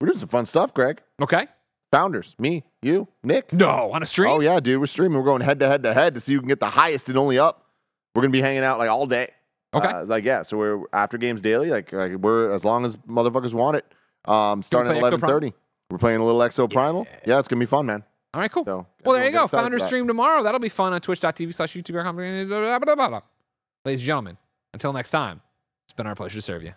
We're doing some fun stuff, Greg. Okay. Founders, me, you, Nick. No, on a stream? Oh, yeah, dude. We're streaming. We're going head-to-head to head to see who can get the highest and only up. We're going to be hanging out, like, all day. Okay. Uh, like, yeah, so we're after games daily. Like, like we're as long as motherfuckers want it. Um, starting at eleven thirty. We're playing a little Exo Primal. Yeah, yeah, it's going to be fun, man. All right, cool. So, well, there you go. Founders stream tomorrow. That'll be fun on twitch dot t v slash youtube dot com. Ladies and gentlemen, until next time, it's been our pleasure to serve you.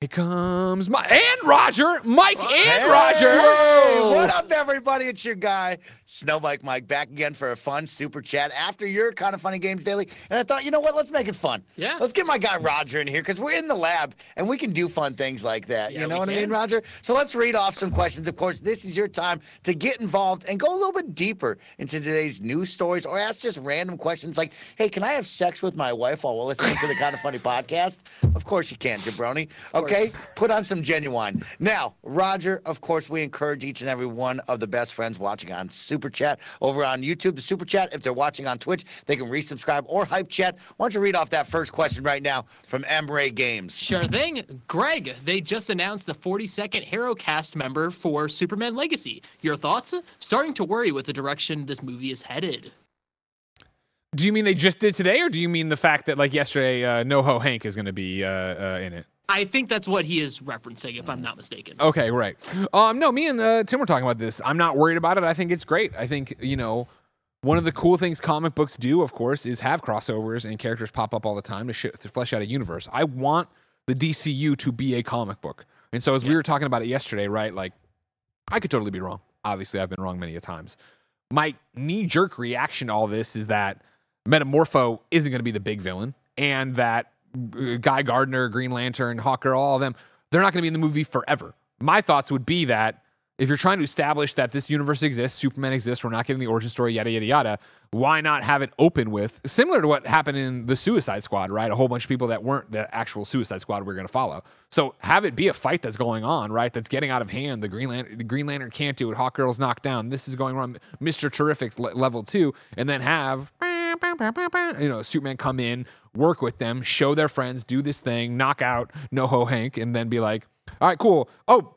Here comes Mike and Roger. Mike and hey, Roger. Hey, what up, everybody? It's your guy, Snowbike Mike, back again for a fun super chat after your Kinda Funny Games Daily. And I thought, you know what? Let's make it fun. Yeah. Let's get my guy Roger in here because we're in the lab and we can do fun things like that. Yeah, you know what can. I mean, Roger? So let's read off some questions. Of course, this is your time to get involved and go a little bit deeper into today's news stories or ask just random questions like, hey, can I have sex with my wife while we're listening to the Kinda Funny podcast? Of course you can, jabroni. Okay. Okay, put on some genuine. Now, Roger, of course, we encourage each and every one of the best friends watching on Super Chat over on YouTube. The Super Chat, if they're watching on Twitch, they can resubscribe or hype chat. Why don't you read off that first question right now from M-Ray Games? Sure thing. Greg, they just announced the forty-second HeroCast member for Superman Legacy. Your thoughts? Starting to worry with the direction this movie is headed. Do you mean they just did today, or do you mean the fact that, like, yesterday, uh, NoHo Hank is going to be uh, uh, in it? I think that's what he is referencing, if I'm not mistaken. Okay, right. Um, no, me and uh, Tim were talking about this. I'm not worried about it. I think it's great. I think, you know, one of the cool things comic books do, of course, is have crossovers and characters pop up all the time to, sh- to flesh out a universe. I want the D C U to be a comic book. And so as yeah. we were talking about it yesterday, right, like, I could totally be wrong. Obviously, I've been wrong many a times. My knee-jerk reaction to all this is that Metamorpho isn't going to be the big villain and that Guy Gardner, Green Lantern, Hawker, all of them, they're not going to be in the movie forever. My thoughts would be that if you're trying to establish that this universe exists, Superman exists, we're not giving the origin story, yada, yada, yada, why not have it open with, similar to what happened in the Suicide Squad, right? A whole bunch of people that weren't the actual Suicide Squad we we're going to follow. So have it be a fight that's going on, right? That's getting out of hand. The Green Lantern, the Green Lantern can't do it. Hawkgirl's knocked down. This is going wrong. Mister Terrific's le- level two. And then have... you know, Superman come in, work with them, show their friends, do this thing, knock out NoHo Hank, and then be like, all right, cool. Oh,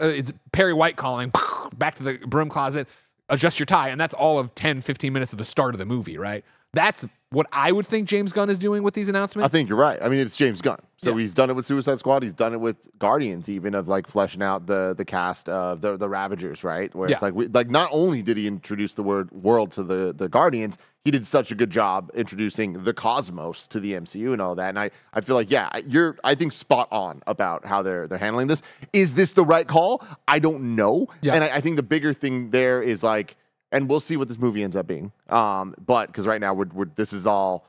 it's Perry White calling, back to the broom closet, adjust your tie. And that's all of ten, fifteen minutes of the start of the movie, right? That's what I would think James Gunn is doing with these announcements. I think you're right. I mean, it's James Gunn. So yeah. He's done it with Suicide Squad. He's done it with Guardians, even, of like fleshing out the the cast of the the Ravagers, right? Where yeah. it's like, we, like not only did he introduce the word world to the, the Guardians, he did such a good job introducing the cosmos to the M C U and all that. And I, I feel like, yeah, you're, I think, spot on about how they're they're handling this. Is this the right call? I don't know. Yeah. And I, I think the bigger thing there is like, and we'll see what this movie ends up being. Um, but because right now we're, we're this is all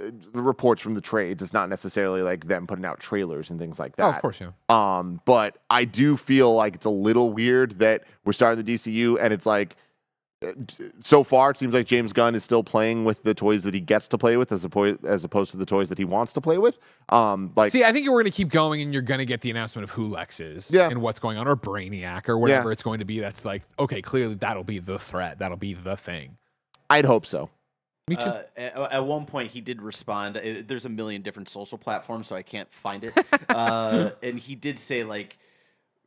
uh, reports from the trades. It's not necessarily like them putting out trailers and things like that. Oh, of course, yeah. Um, but I do feel like it's a little weird that we're starting the D C U, and it's like so far it seems like James Gunn is still playing with the toys that he gets to play with, as opposed as opposed to the toys that he wants to play with. Um, like, see, I think you were going to keep going, and you're going to get the announcement of who Lex is yeah. and what's going on, or Brainiac, or whatever yeah. it's going to be. That's like, okay, clearly that'll be the threat, that'll be the thing. I'd hope so. Me too. Uh, at one point, he did respond. There's a million different social platforms, so I can't find it. uh, and he did say like,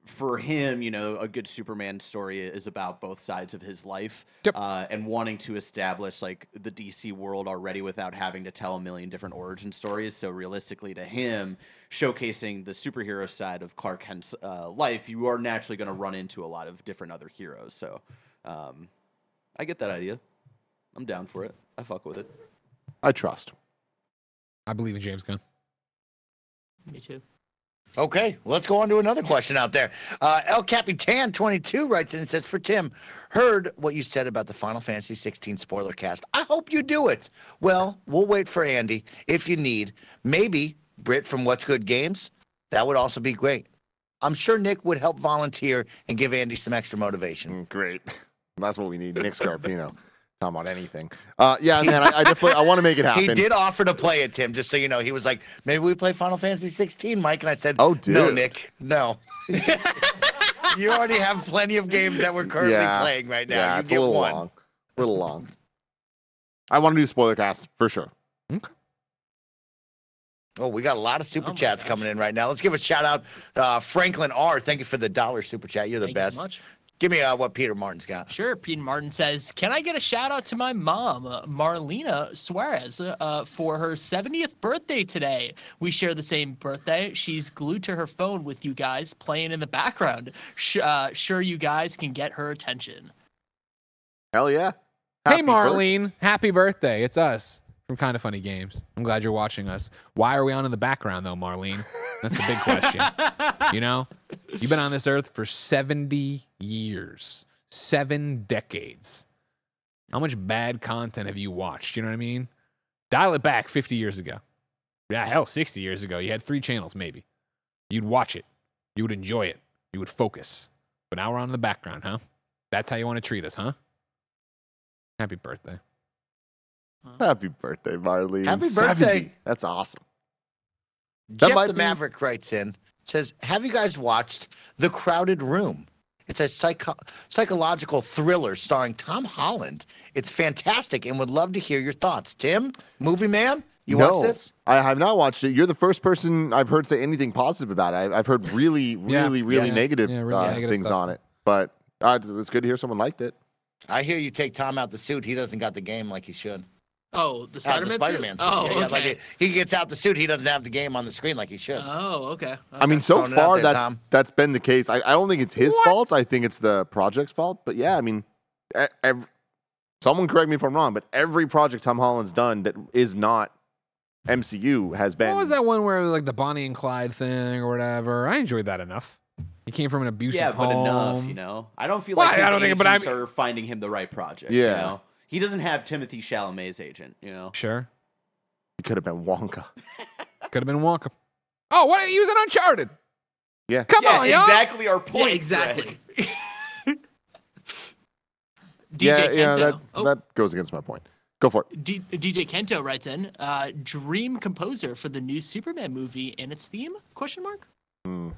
for him, you know, a good Superman story is about both sides of his life. Yep. Uh, and wanting to establish, like, the D C world already without having to tell a million different origin stories. So realistically, to him, showcasing the superhero side of Clark Kent's uh, life, you are naturally going to run into a lot of different other heroes. So um, I get that idea. I'm down for it. I fuck with it. I trust. I believe in James Gunn. Me too. Okay, let's go on to another question out there. Uh, El Capitan twenty-two writes in and says, for Tim, heard what you said about the Final Fantasy sixteen spoiler cast. I hope you do it. Well, we'll wait for Andy if you need. Maybe Britt from What's Good Games. That would also be great. I'm sure Nick would help volunteer and give Andy some extra motivation. Great. That's what we need. Nick Scarpino. Talking about anything. Uh, yeah, man, I, I definitely I want to make it happen. He did offer to play it, Tim, just so you know. He was like, maybe we play Final Fantasy sixteen, Mike. And I said, oh, dude. No, Nick, no. You already have plenty of games that we're currently yeah. playing right now. Yeah, you it's get a little one. long. A little long. I want to do spoiler cast for sure. Okay. Oh, we got a lot of super oh chats gosh. coming in right now. Let's give a shout out. Uh, Franklin R. Thank you for the dollar super chat. You're the Thank best. You so much. Give me uh, what Peter Martin's got. Sure. Peter Martin says, can I get a shout out to my mom, uh, Marlena Suarez, uh, for her seventieth birthday today? We share the same birthday. She's glued to her phone with you guys playing in the background. Sh- uh, sure you guys can get her attention. Hell yeah. Happy hey, Marlene. Birth- happy birthday. It's us from Kinda Funny Games. I'm glad you're watching us. Why are we on in the background, though, Marlene? That's the big question. You know? You've been on this earth for seventy years, seven decades. How much bad content have you watched? You know what I mean? Dial it back fifty years ago. Yeah, hell, sixty years ago. You had three channels, maybe. You'd watch it. You would enjoy it. You would focus. But now we're on in the background, huh? That's how you want to treat us, huh? Happy birthday. Happy birthday, Marlene. Happy birthday. seventy. That's awesome. That Jeff the be- Maverick writes in. Says, have you guys watched The Crowded Room? It's a psycho- psychological thriller starring Tom Holland. It's fantastic and would love to hear your thoughts. Tim, movie man, you no, watched this? I have not watched it. You're the first person I've heard say anything positive about it. I've heard really, really, yeah. really, really yes. negative, yeah, really uh, negative things stuff. on it. But uh, it's good to hear someone liked it. I hear you take Tom out the suit. He doesn't got the game like he should. Oh, the Spider-Man, oh, the Spider-Man suit? Oh, yeah, yeah, okay. Like it, he gets out the suit. He doesn't have the game on the screen like he should. Oh, okay. okay. I mean, so Throwing far, there, that's Tom. that's been the case. I, I don't think it's his what? fault. I think it's the project's fault. But, yeah, I mean, every, someone correct me if I'm wrong, but every project Tom Holland's done that is not M C U has been. What was that one where it was like the Bonnie and Clyde thing or whatever? I enjoyed that enough. He came from an abusive yeah, home. Yeah, but enough, you know. I don't feel well, like his I don't think, but I'm... are finding him the right project, yeah. you know. He doesn't have Timothée Chalamet's agent, you know? Sure. He could have been Wonka. could have been Wonka. Oh, what? He was in Uncharted. Yeah. Come yeah, on, y'all. Exactly our point. Yeah, exactly. Right? D J yeah, Kento. Yeah, that, oh. that goes against my point. Go for it. D- DJ Kento writes in, uh, dream composer for the new Superman movie and its theme? Question mark? Mm.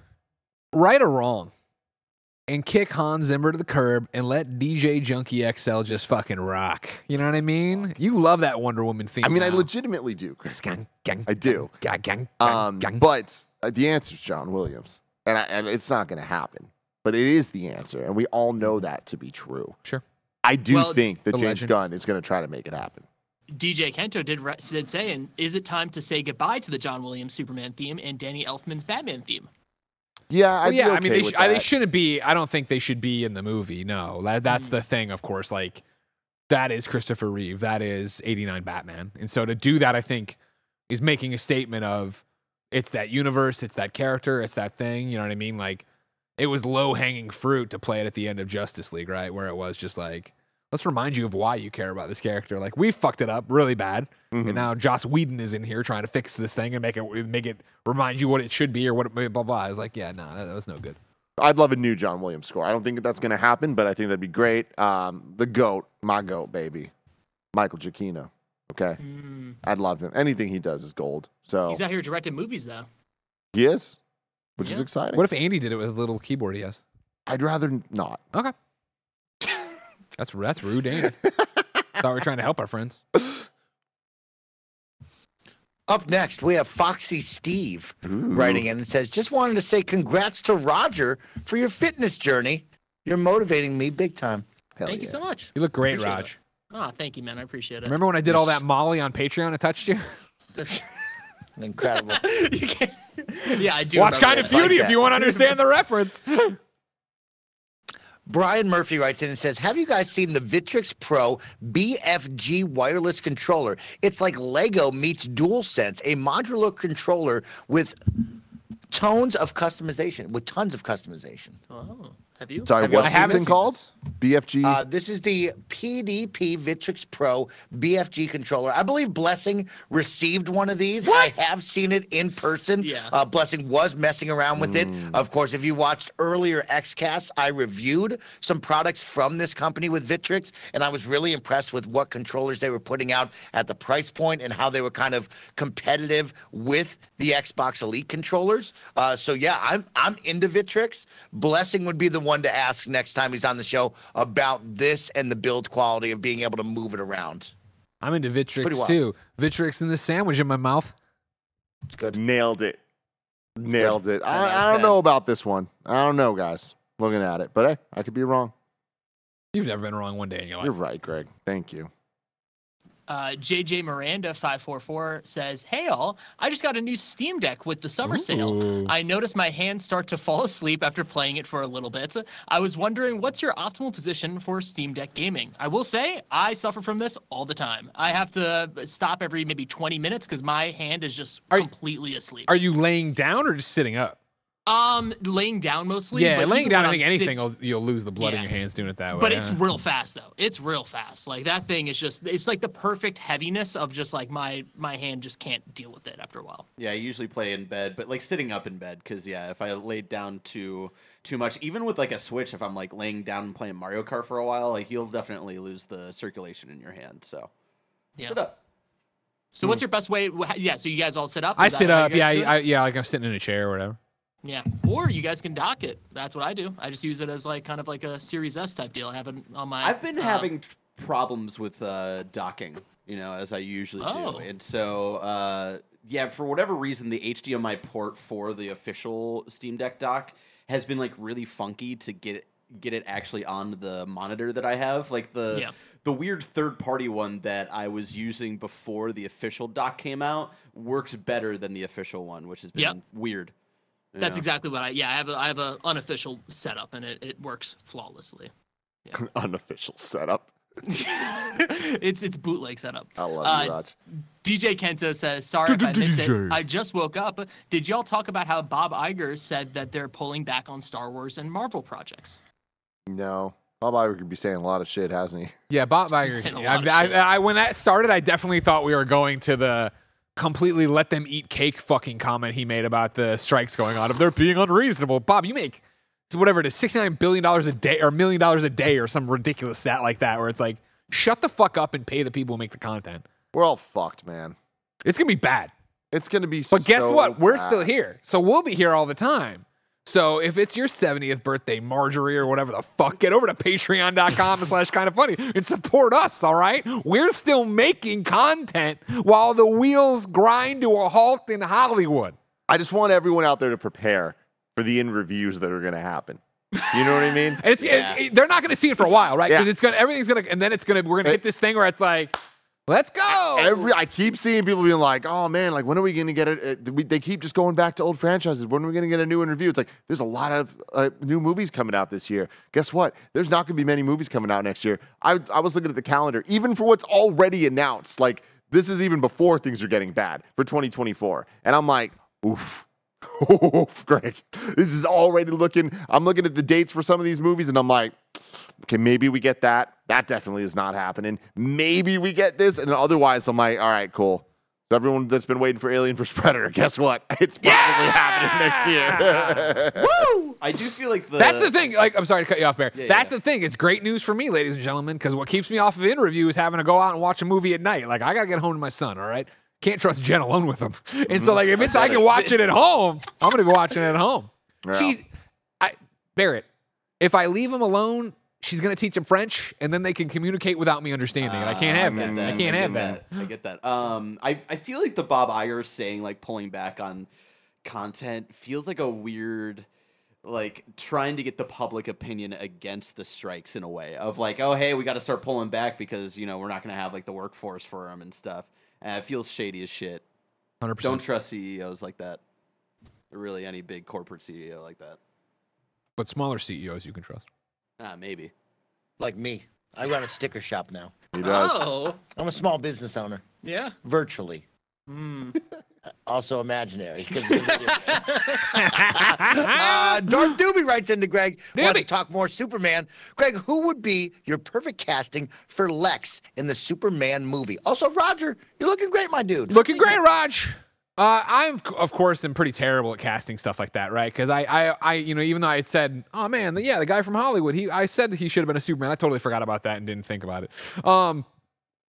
Right or wrong? And kick Hans Zimmer to the curb and let D J Junkie X L just fucking rock. You know what I mean? You love that Wonder Woman theme. I mean, now. I legitimately do. I do. Um, but the answer is John Williams. And, I, and it's not going to happen. But it is the answer. And we all know that to be true. Sure. I do well, think that James legend. Gunn is going to try to make it happen. D J Kento did, re- did say, and is it time to say goodbye to the John Williams Superman theme and Danny Elfman's Batman theme? Yeah, well, yeah. Okay I mean, they, sh- I, they shouldn't be. I don't think they should be in the movie. No, that, that's the thing. Of course, like that is Christopher Reeve. That is eighty-nine Batman. And so to do that, I think, is making a statement of it's that universe, it's that character, it's that thing. You know what I mean? Like it was low-hanging fruit to play it at the end of Justice League, right? Where it was just like, let's remind you of why you care about this character. Like we fucked it up really bad, mm-hmm. and now Joss Whedon is in here trying to fix this thing and make it make it remind you what it should be or what it, blah blah blah. I was like, yeah, no, nah, that, that was no good. I'd love a new John Williams score. I don't think that that's going to happen, but I think that'd be great. Um, the goat, my goat, baby, Michael Giacchino. Okay, mm. I'd love him. Anything he does is gold. So he's out here directing movies though. He is, which yeah. is exciting. What if Andy did it with a little keyboard? He has. I'd rather not. Okay. That's that's rude, Andy. Thought we were trying to help our friends. Up next, we have Foxy Steve Ooh. writing in and says, just wanted to say congrats to Roger for your fitness journey. You're motivating me big time. Hell thank yeah. you so much. You look great, appreciate Raj. Ah, oh, thank you, man. I appreciate it. Remember when I did all that Molly on Patreon and touched you? Incredible. You can't... Yeah, I do. Watch Kind of Beauty if you want to understand the reference. Brian Murphy writes in and says, have you guys seen the Vitrix Pro B F G wireless controller? It's like Lego meets DualSense, a modular controller with tones of customization, with tons of customization. Oh, have you? Sorry, have what's this thing called? B F G? Uh, this is the P D P Vitrix Pro B F G controller. I believe Blessing received one of these. What? I have seen it in person. Yeah. Uh, Blessing was messing around with mm. it. Of course, if you watched earlier XCast, I reviewed some products from this company with Vitrix, and I was really impressed with what controllers they were putting out at the price point and how they were kind of competitive with the Xbox Elite controllers. Uh, so, yeah, I'm, I'm into Vitrix. Blessing would be the one to ask next time he's on the show about this and the build quality of being able to move it around. I'm into Vitrix too. Vitrix in the sandwich in my mouth. It's good. Nailed it. Nailed good. it. I, I don't know about this one. I don't know, guys. Looking at it, but hey, I could be wrong. You've never been wrong one day in your life. You're right, Greg. Thank you. Uh, J J Miranda five four four says, hey all, I just got a new Steam Deck with the summer Ooh. sale. I noticed my hands start to fall asleep after playing it for a little bit. I was wondering, what's your optimal position for Steam Deck gaming? I will say, I suffer from this all the time. I have to stop every maybe twenty minutes because my hand is just are completely you, asleep. Are you laying down or just sitting up? Um, laying down mostly. Yeah, but laying down, I think sit- anything, will, you'll lose the blood yeah. in your hands doing it that way. But yeah. it's real fast, though. It's real fast. Like, that thing is just, it's like the perfect heaviness of just, like, my my hand just can't deal with it after a while. Yeah, I usually play in bed, but, like, sitting up in bed, because, yeah, if I laid down too too much, even with, like, a Switch, if I'm, like, laying down and playing Mario Kart for a while, like, you'll definitely lose the circulation in your hand, so yeah. sit up. So mm. what's your best way? Yeah, so you guys all sit up? I sit up, yeah, I, yeah, like I'm sitting in a chair or whatever. Yeah, or you guys can dock it. That's what I do. I just use it as like kind of like a Series S type deal. I have it on my. I've been um, having t- problems with uh, docking, you know, as I usually oh. do, and so uh, yeah, for whatever reason, the H D M I port for the official Steam Deck dock has been like really funky to get get it actually on the monitor that I have, like the. Yeah. The weird third-party one that I was using before the official dock came out works better than the official one, which has been yep. weird. That's yeah. exactly what I, yeah, I have a, I have a unofficial setup, and it, it works flawlessly. Yeah. Unofficial setup? it's it's bootleg setup. I love uh, you, Raj. D J Kenta says, sorry if I missed it. I just woke up. Did y'all talk about how Bob Iger said that they're pulling back on Star Wars and Marvel projects? No. Bob Iger could be saying a lot of shit, hasn't he? Yeah, Bob Iger. When that started, I definitely thought we were going to the... completely let them eat cake fucking comment he made about the strikes going on. If they're being unreasonable, Bob, you make whatever it is, sixty-nine billion dollars a day or a million dollars a day or some ridiculous stat like that where it's like, shut the fuck up and pay the people who make the content. We're all fucked, man. It's going to be bad. It's going to be so But guess so what? Bad. We're still here. So we'll be here all the time. So if it's your seventieth birthday, Marjorie, or whatever the fuck, get over to patreon.com slash kind of funny and support us, all right? We're still making content while the wheels grind to a halt in Hollywood. I just want everyone out there to prepare for the in-reviews that are going to happen. You know what I mean? And it's, yeah. it, it, they're not going to see it for a while, right? Because yeah. it's gonna, everything's going to, and then it's going to, we're going to hit this thing where it's like... Let's go. Every, I keep seeing people being like, oh, man, like, when are we going to get it? They keep just going back to old franchises. When are we going to get a new interview? It's like, there's a lot of uh, new movies coming out this year. Guess what? There's not going to be many movies coming out next year. I, I was looking at the calendar, even for what's already announced. Like, this is even before things are getting bad for twenty twenty-four. And I'm like, oof. Oof, Greg. This is already looking. I'm looking at the dates for some of these movies, and I'm like, okay, maybe we get that. That definitely is not happening. Maybe we get this. And otherwise, I'm like, all right, cool. So everyone that's been waiting for Alien versus. Predator, guess what? It's probably yeah! happening next year. Woo! I do feel like the... That's the thing. Like, I'm sorry to cut you off, Bear. Yeah, that's yeah. the thing. It's great news for me, ladies and gentlemen, because what keeps me off of in-review is having to go out and watch a movie at night. Like, I got to get home to my son, all right? Can't trust Jen alone with him. And so, like, if it's I can watch it at home, I'm going to be watching it at home. Yeah. She, I, Barrett, if I leave him alone... she's going to teach them French, and then they can communicate without me understanding. Uh, I can't have I that. that. I can't I have that. that. I get that. Um, I I feel like the Bob Iger saying, like, pulling back on content feels like a weird, like, trying to get the public opinion against the strikes in a way of, like, oh, hey, we got to start pulling back because, you know, we're not going to have, like, the workforce for them and stuff. Uh, it feels shady as shit. one hundred percent. Don't trust C E Os like that. Or really any big corporate C E O like that. But smaller C E Os you can trust. Ah, maybe. Like me. I run a sticker shop now. He does. Oh. I'm a small business owner. Yeah. Virtually. Mm. Also imaginary. uh, Dark Doobie writes into Greg, Doobie. Wants to talk more Superman. Greg, who would be your perfect casting for Lex in the Superman movie? Also, Roger, you're looking great, my dude. Looking great, Raj. Uh, I'm, of course, am pretty terrible at casting stuff like that, right? Because I, I, I, you know, even though I had said, oh, man, yeah, the guy from Hollywood, he, I said he should have been a Superman. I totally forgot about that and didn't think about it. Um,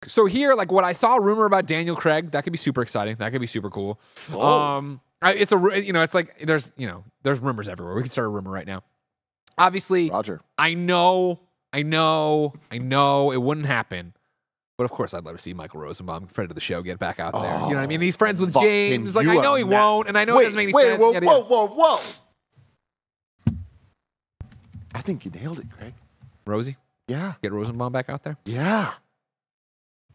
so here, like, what I saw a rumor about Daniel Craig, that could be super exciting. That could be super cool. Oh. Um, I, it's a, you know, it's like there's, you know, there's rumors everywhere. We can start a rumor right now. Obviously, Roger. I know, I know, I know it wouldn't happen. But, of course, I'd love to see Michael Rosenbaum, friend of the show, get back out there. Oh, you know what I mean? He's friends with James. Like, I know he won't, and I know wait, it doesn't make any wait, sense. Whoa, yeah, whoa, whoa, whoa, whoa. I think you nailed it, Greg. Rosie? Yeah. Get Rosenbaum back out there? Yeah.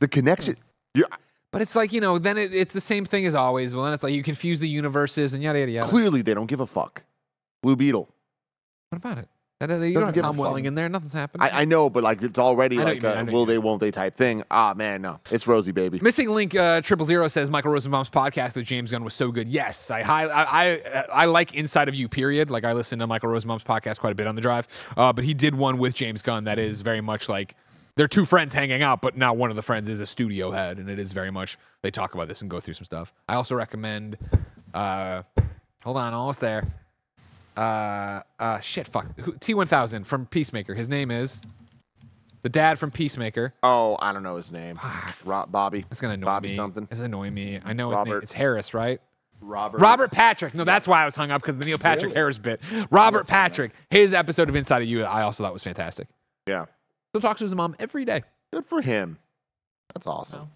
The connection. Yeah. But it's like, you know, then it, it's the same thing as always. Well, then it's like you confuse the universes and yada, yada, yada. Clearly, they don't give a fuck. Blue Beetle. What about it? That, that, you don't have Tom Welling in there. Nothing's happened. I, I know, but like it's already like a will they, won't they type thing. Ah, man, no. It's Rosie, baby. Missing Link uh, Triple Zero says Michael Rosenbaum's podcast with James Gunn was so good. Yes, I I, I I like Inside of You, period. Like I listen to Michael Rosenbaum's podcast quite a bit on the drive, uh, but he did one with James Gunn that is very much like they're two friends hanging out, but now one of the friends is a studio head, and it is very much they talk about this and go through some stuff. I also recommend, uh, hold on, almost there. Uh, uh, shit, fuck. T one thousand from Peacemaker. His name is the dad from Peacemaker. Oh, I don't know his name. Fuck. Rob, Bobby. It's gonna annoy Bobby me. something. It's annoying me. I know Robert. his name. It's Harris, right? Robert. Robert Patrick. No, that's why I was hung up because of the Neil Patrick really? Harris bit. Robert Patrick. His episode of Inside of You, I also thought was fantastic. Yeah. Still talks to his mom every day. Good for him. That's awesome. Wow.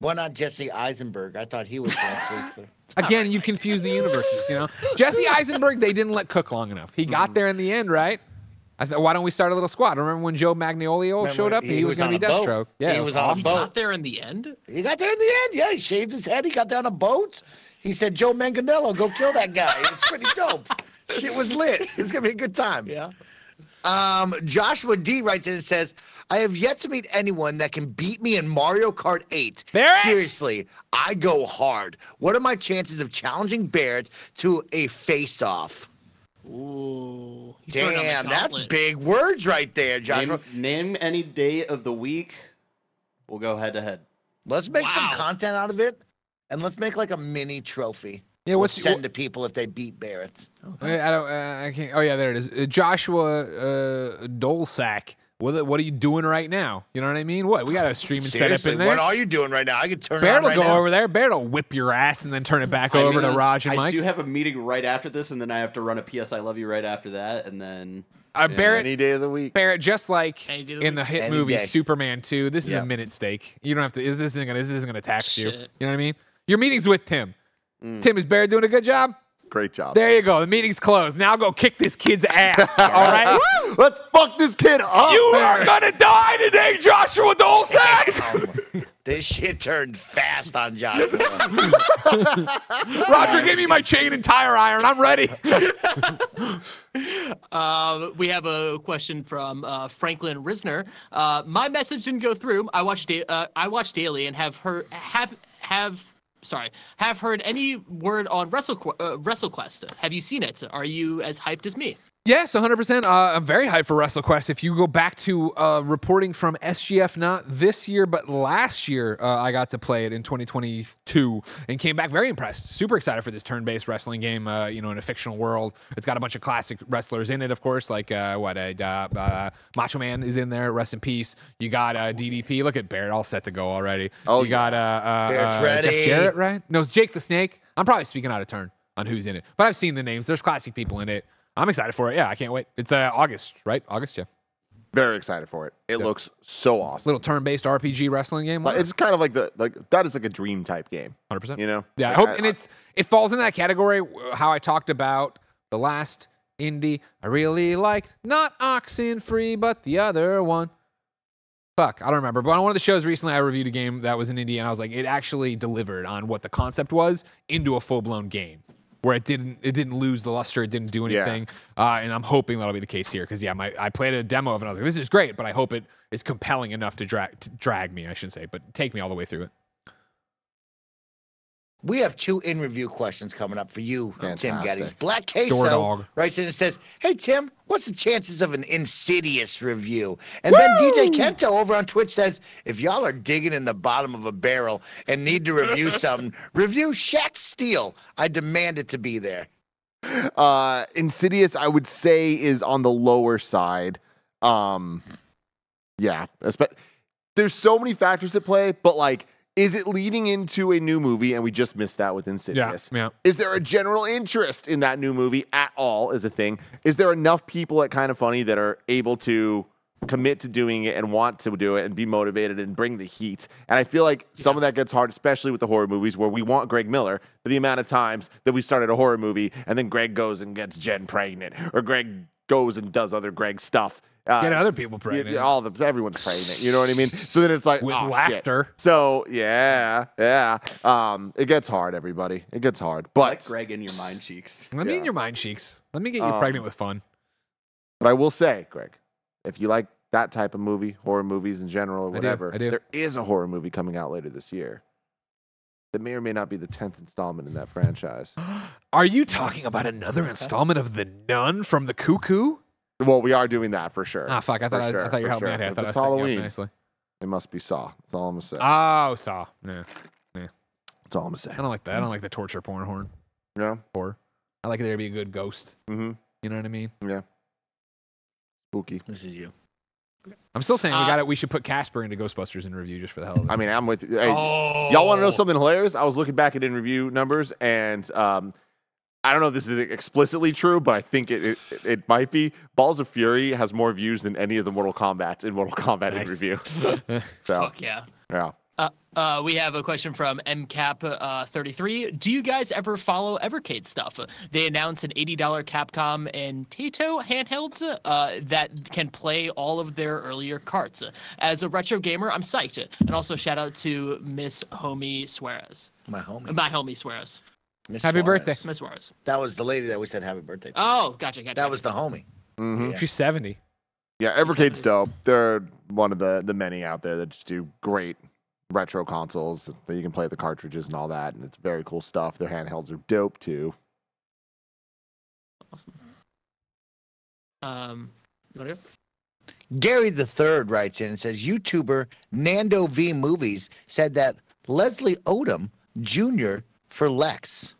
Why not Jesse Eisenberg? I thought he was last week. Again, you confuse the universes, you know? Jesse Eisenberg, they didn't let cook long enough. He got there in the end, right? I th- why don't we start a little squad? Remember when Joe Magniolio Remember showed up? He, he was, was going to be Deathstroke. Yeah, he was, was on awesome. a boat. He got there in the end? He got there in the end, yeah. He shaved his head. He got down a boat. He said, Joe Manganiello, go kill that guy. It was pretty dope. Shit was lit. It was going to be a good time. Yeah. Um, Joshua D writes in and says, I have yet to meet anyone that can beat me in Mario Kart eight. Barrett? Seriously, I go hard. What are my chances of challenging Barrett to a face-off? Ooh. Damn, that's big words right there, Joshua. Name, name any day of the week. We'll go head-to-head. Let's make wow. some content out of it, and let's make like a mini trophy. Yeah, what's we'll send what? to people if they beat Barrett? Okay. I don't. Uh, I can't. Oh yeah, there it is. Uh, Joshua uh, Dolsack. What, what are you doing right now? You know what I mean? What we got a streaming setup in there. What are you doing right now? I could turn. Barrett will right go now. over there. Barrett will whip your ass and then turn it back I over mean, to Raj and I Mike. I do have a meeting right after this, and then I have to run a P S I Love You right after that, and then. Uh, yeah, Barrett, any day of the week. Barrett, just like the in week. the hit any movie day. Superman two, this yep. is a minute stake. You don't have to. This isn't gonna. This isn't gonna tax Shit. you. You know what I mean? Your meeting's with Tim. Tim, is Barrett doing a good job? Great job. There you go. The meeting's closed. Now go kick this kid's ass. All right? Woo! Let's fuck this kid up. You Barrett. are going to die today, Joshua Dolsack. This shit turned fast on Joshua. Roger, give me my chain and tire iron. I'm ready. uh, we have a question from uh, Franklin Risner. Uh, my message didn't go through. I watched, da- uh, I watched daily and have heard... Have, have Sorry, have heard any word on Wrestle, uh, WrestleQuest. Have you seen it? Are you as hyped as me? Yes, one hundred percent. Uh, I'm very hyped for WrestleQuest. If you go back to uh, reporting from S G F, not this year, but last year, uh, I got to play it in twenty twenty-two and came back very impressed. Super excited for this turn-based wrestling game, uh, you know, in a fictional world. It's got a bunch of classic wrestlers in it, of course, like uh, what uh, uh, Macho Man is in there. Rest in peace. You got uh, D D P. Look at Barrett, all set to go already. Oh, you yeah. got uh, uh, uh, Jeff Jarrett, right? No, it's Jake the Snake. I'm probably speaking out of turn on who's in it, but I've seen the names. There's classic people in it. I'm excited for it. Yeah, I can't wait. It's uh, August, right? August, yeah. Very excited for it. It yeah. looks so awesome. Little turn-based R P G wrestling game. Like, it's kind of like the like that is like a dream type game. one hundred percent You know. Yeah, like, I hope I, and I, it's it falls into that category how I talked about the last indie I really liked, not Oxen Free, but the other one. Fuck, I don't remember. But on one of the shows recently, I reviewed a game that was an indie, and I was like, it actually delivered on what the concept was into a full-blown game. Where it didn't, it didn't lose the luster, it didn't do anything, yeah. uh, and I'm hoping that'll be the case here. Because yeah, my I played a demo of it, and I was like, this is great, but I hope it is compelling enough to drag to drag me, I shouldn't say, but take me all the way through it. We have two in-review questions coming up for you, Fantastic. Tim Gettys. Black Queso writes in and says, hey, Tim, what's the chances of an Insidious review? And Woo! Then D J Kento over on Twitch says, if y'all are digging in the bottom of a barrel and need to review something, review Shaq Steele. I demand it to be there. Uh, Insidious, I would say, is on the lower side. Um, yeah. There's so many factors at play, but, like, is it leading into a new movie? And we just missed that with Insidious. Yeah, yeah. Is there a general interest in that new movie at all is a thing? Is there enough people at Kinda Funny that are able to commit to doing it and want to do it and be motivated and bring the heat? And I feel like some yeah. of that gets hard, especially with the horror movies where we want Greg Miller for the amount of times that we started a horror movie and then Greg goes and gets Jen pregnant or Greg goes and does other Greg stuff. Uh, Get other people pregnant. You, all the everyone's pregnant. You know what I mean? So then it's like with oh, laughter. Shit. So yeah, yeah. Um, it gets hard, everybody. It gets hard. But like Greg in your mind cheeks. Let yeah. me in your mind cheeks. Let me get you um, pregnant with fun. But I will say, Greg, if you like that type of movie, horror movies in general, or whatever, I do, I do. There is a horror movie coming out later this year. That may or may not be the tenth installment in that franchise. Are you talking about another installment of The Nun from the Cuckoo? Well, we are doing that for sure. Ah, fuck! I thought I, was, sure, I thought you were helping sure. out here. I thought it's I was Halloween. Up nicely. It must be Saw. That's all I'm gonna say. Oh, Saw. Yeah, yeah. That's all I'm gonna say. I don't like that. I don't like the torture porn horn. Yeah. Horror. I like it there to be a good ghost. Mm-hmm. You know what I mean? Yeah. Spooky. This is you. I'm still saying uh, we got it. We should put Casper into Ghostbusters in review just for the hell of it. I mean, I'm with hey, oh. y'all. Want to know something hilarious? I was looking back at in review numbers and. um I don't know if this is explicitly true, but I think it, it it might be. Balls of Fury has more views than any of the Mortal Kombat's in Mortal Kombat nice. In review. So, fuck yeah. Yeah. Uh, uh, we have a question from M cap thirty-three. Uh, Do you guys ever follow Evercade stuff? They announced an eighty dollars Capcom and Taito handhelds uh, that can play all of their earlier carts. As a retro gamer, I'm psyched. And also shout out to Miss Homie Suarez. My homie. My homie Suarez. Miss happy Suarez. Birthday, Miss Suarez. That was the lady that we said happy birthday to. Oh, gotcha, gotcha. That was the homie. Mm-hmm. Yeah. She's seventy. Yeah, Evercade's dope. They're one of the, the many out there that just do great retro consoles that you can play the cartridges and all that, and it's very cool stuff. Their handhelds are dope, too. Awesome. Um, you want to go? Gary the Third writes in and says, YouTuber Nando V Movies said that Leslie Odom Junior for Lex.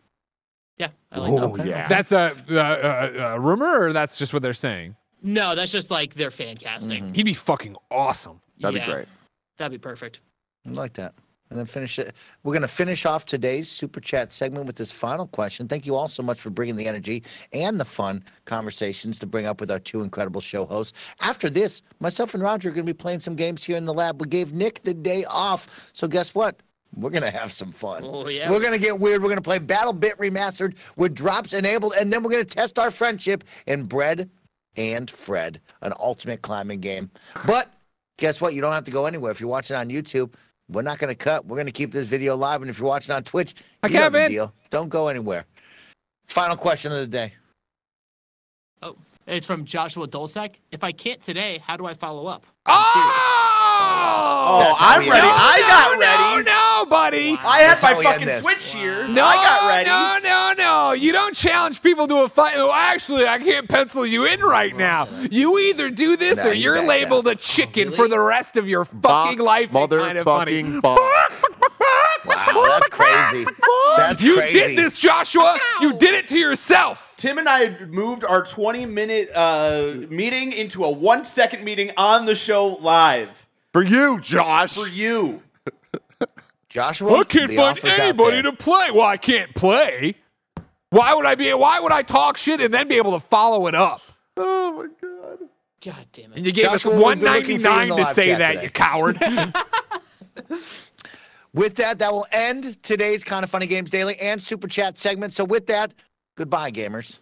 Yeah, I like oh, that. Yeah. That's a, a, a, a rumor, or that's just what they're saying? No, that's just like their fan casting. Mm-hmm. He'd be fucking awesome. That'd yeah, be great. That'd be perfect. I like that. And then finish it. We're going to finish off today's Super Chat segment with this final question. Thank you all so much for bringing the energy and the fun conversations to bring up with our two incredible show hosts. After this, myself and Roger are going to be playing some games here in the lab. We gave Nick the day off. So guess what? We're going to have some fun. Oh, yeah. We're going to get weird. We're going to play Battle Bit Remastered with drops enabled, and then we're going to test our friendship in Bread and Fred, an ultimate climbing game. But guess what? You don't have to go anywhere. If you're watching on YouTube, we're not going to cut. We're going to keep this video live, and if you're watching on Twitch, you know the deal. Don't go anywhere. Final question of the day. Oh, it's from Joshua Dolsack. If I can't today, how do I follow up? I'm oh! serious. Oh, I'm ready. No, I got no, ready. No, no, buddy. Wow. I had my fucking Switch wow. here. No, I got ready. No, no, no. You don't challenge people to a fight. Oh, actually, I can't pencil you in right now. You either do this no, or you're labeled that. a chicken oh, really? for the rest of your fucking Bop, life. Mother kind of fucking Bop. Wow, that's crazy. That's you crazy. did this, Joshua. Ow. You did it to yourself. Tim and I moved our twenty-minute uh, meeting into a one-second meeting on the show live. For you, Josh. For you. Joshua, I can't find anybody to play. Well, I can't play. Why would I be? Why would I talk shit and then be able to follow it up? Oh my god! God damn it! And you gave Joshua us one ninety-nine to say that, today. You coward. With that, that will end today's Kinda Funny Games Daily and Super Chat segment. So with that, goodbye, gamers.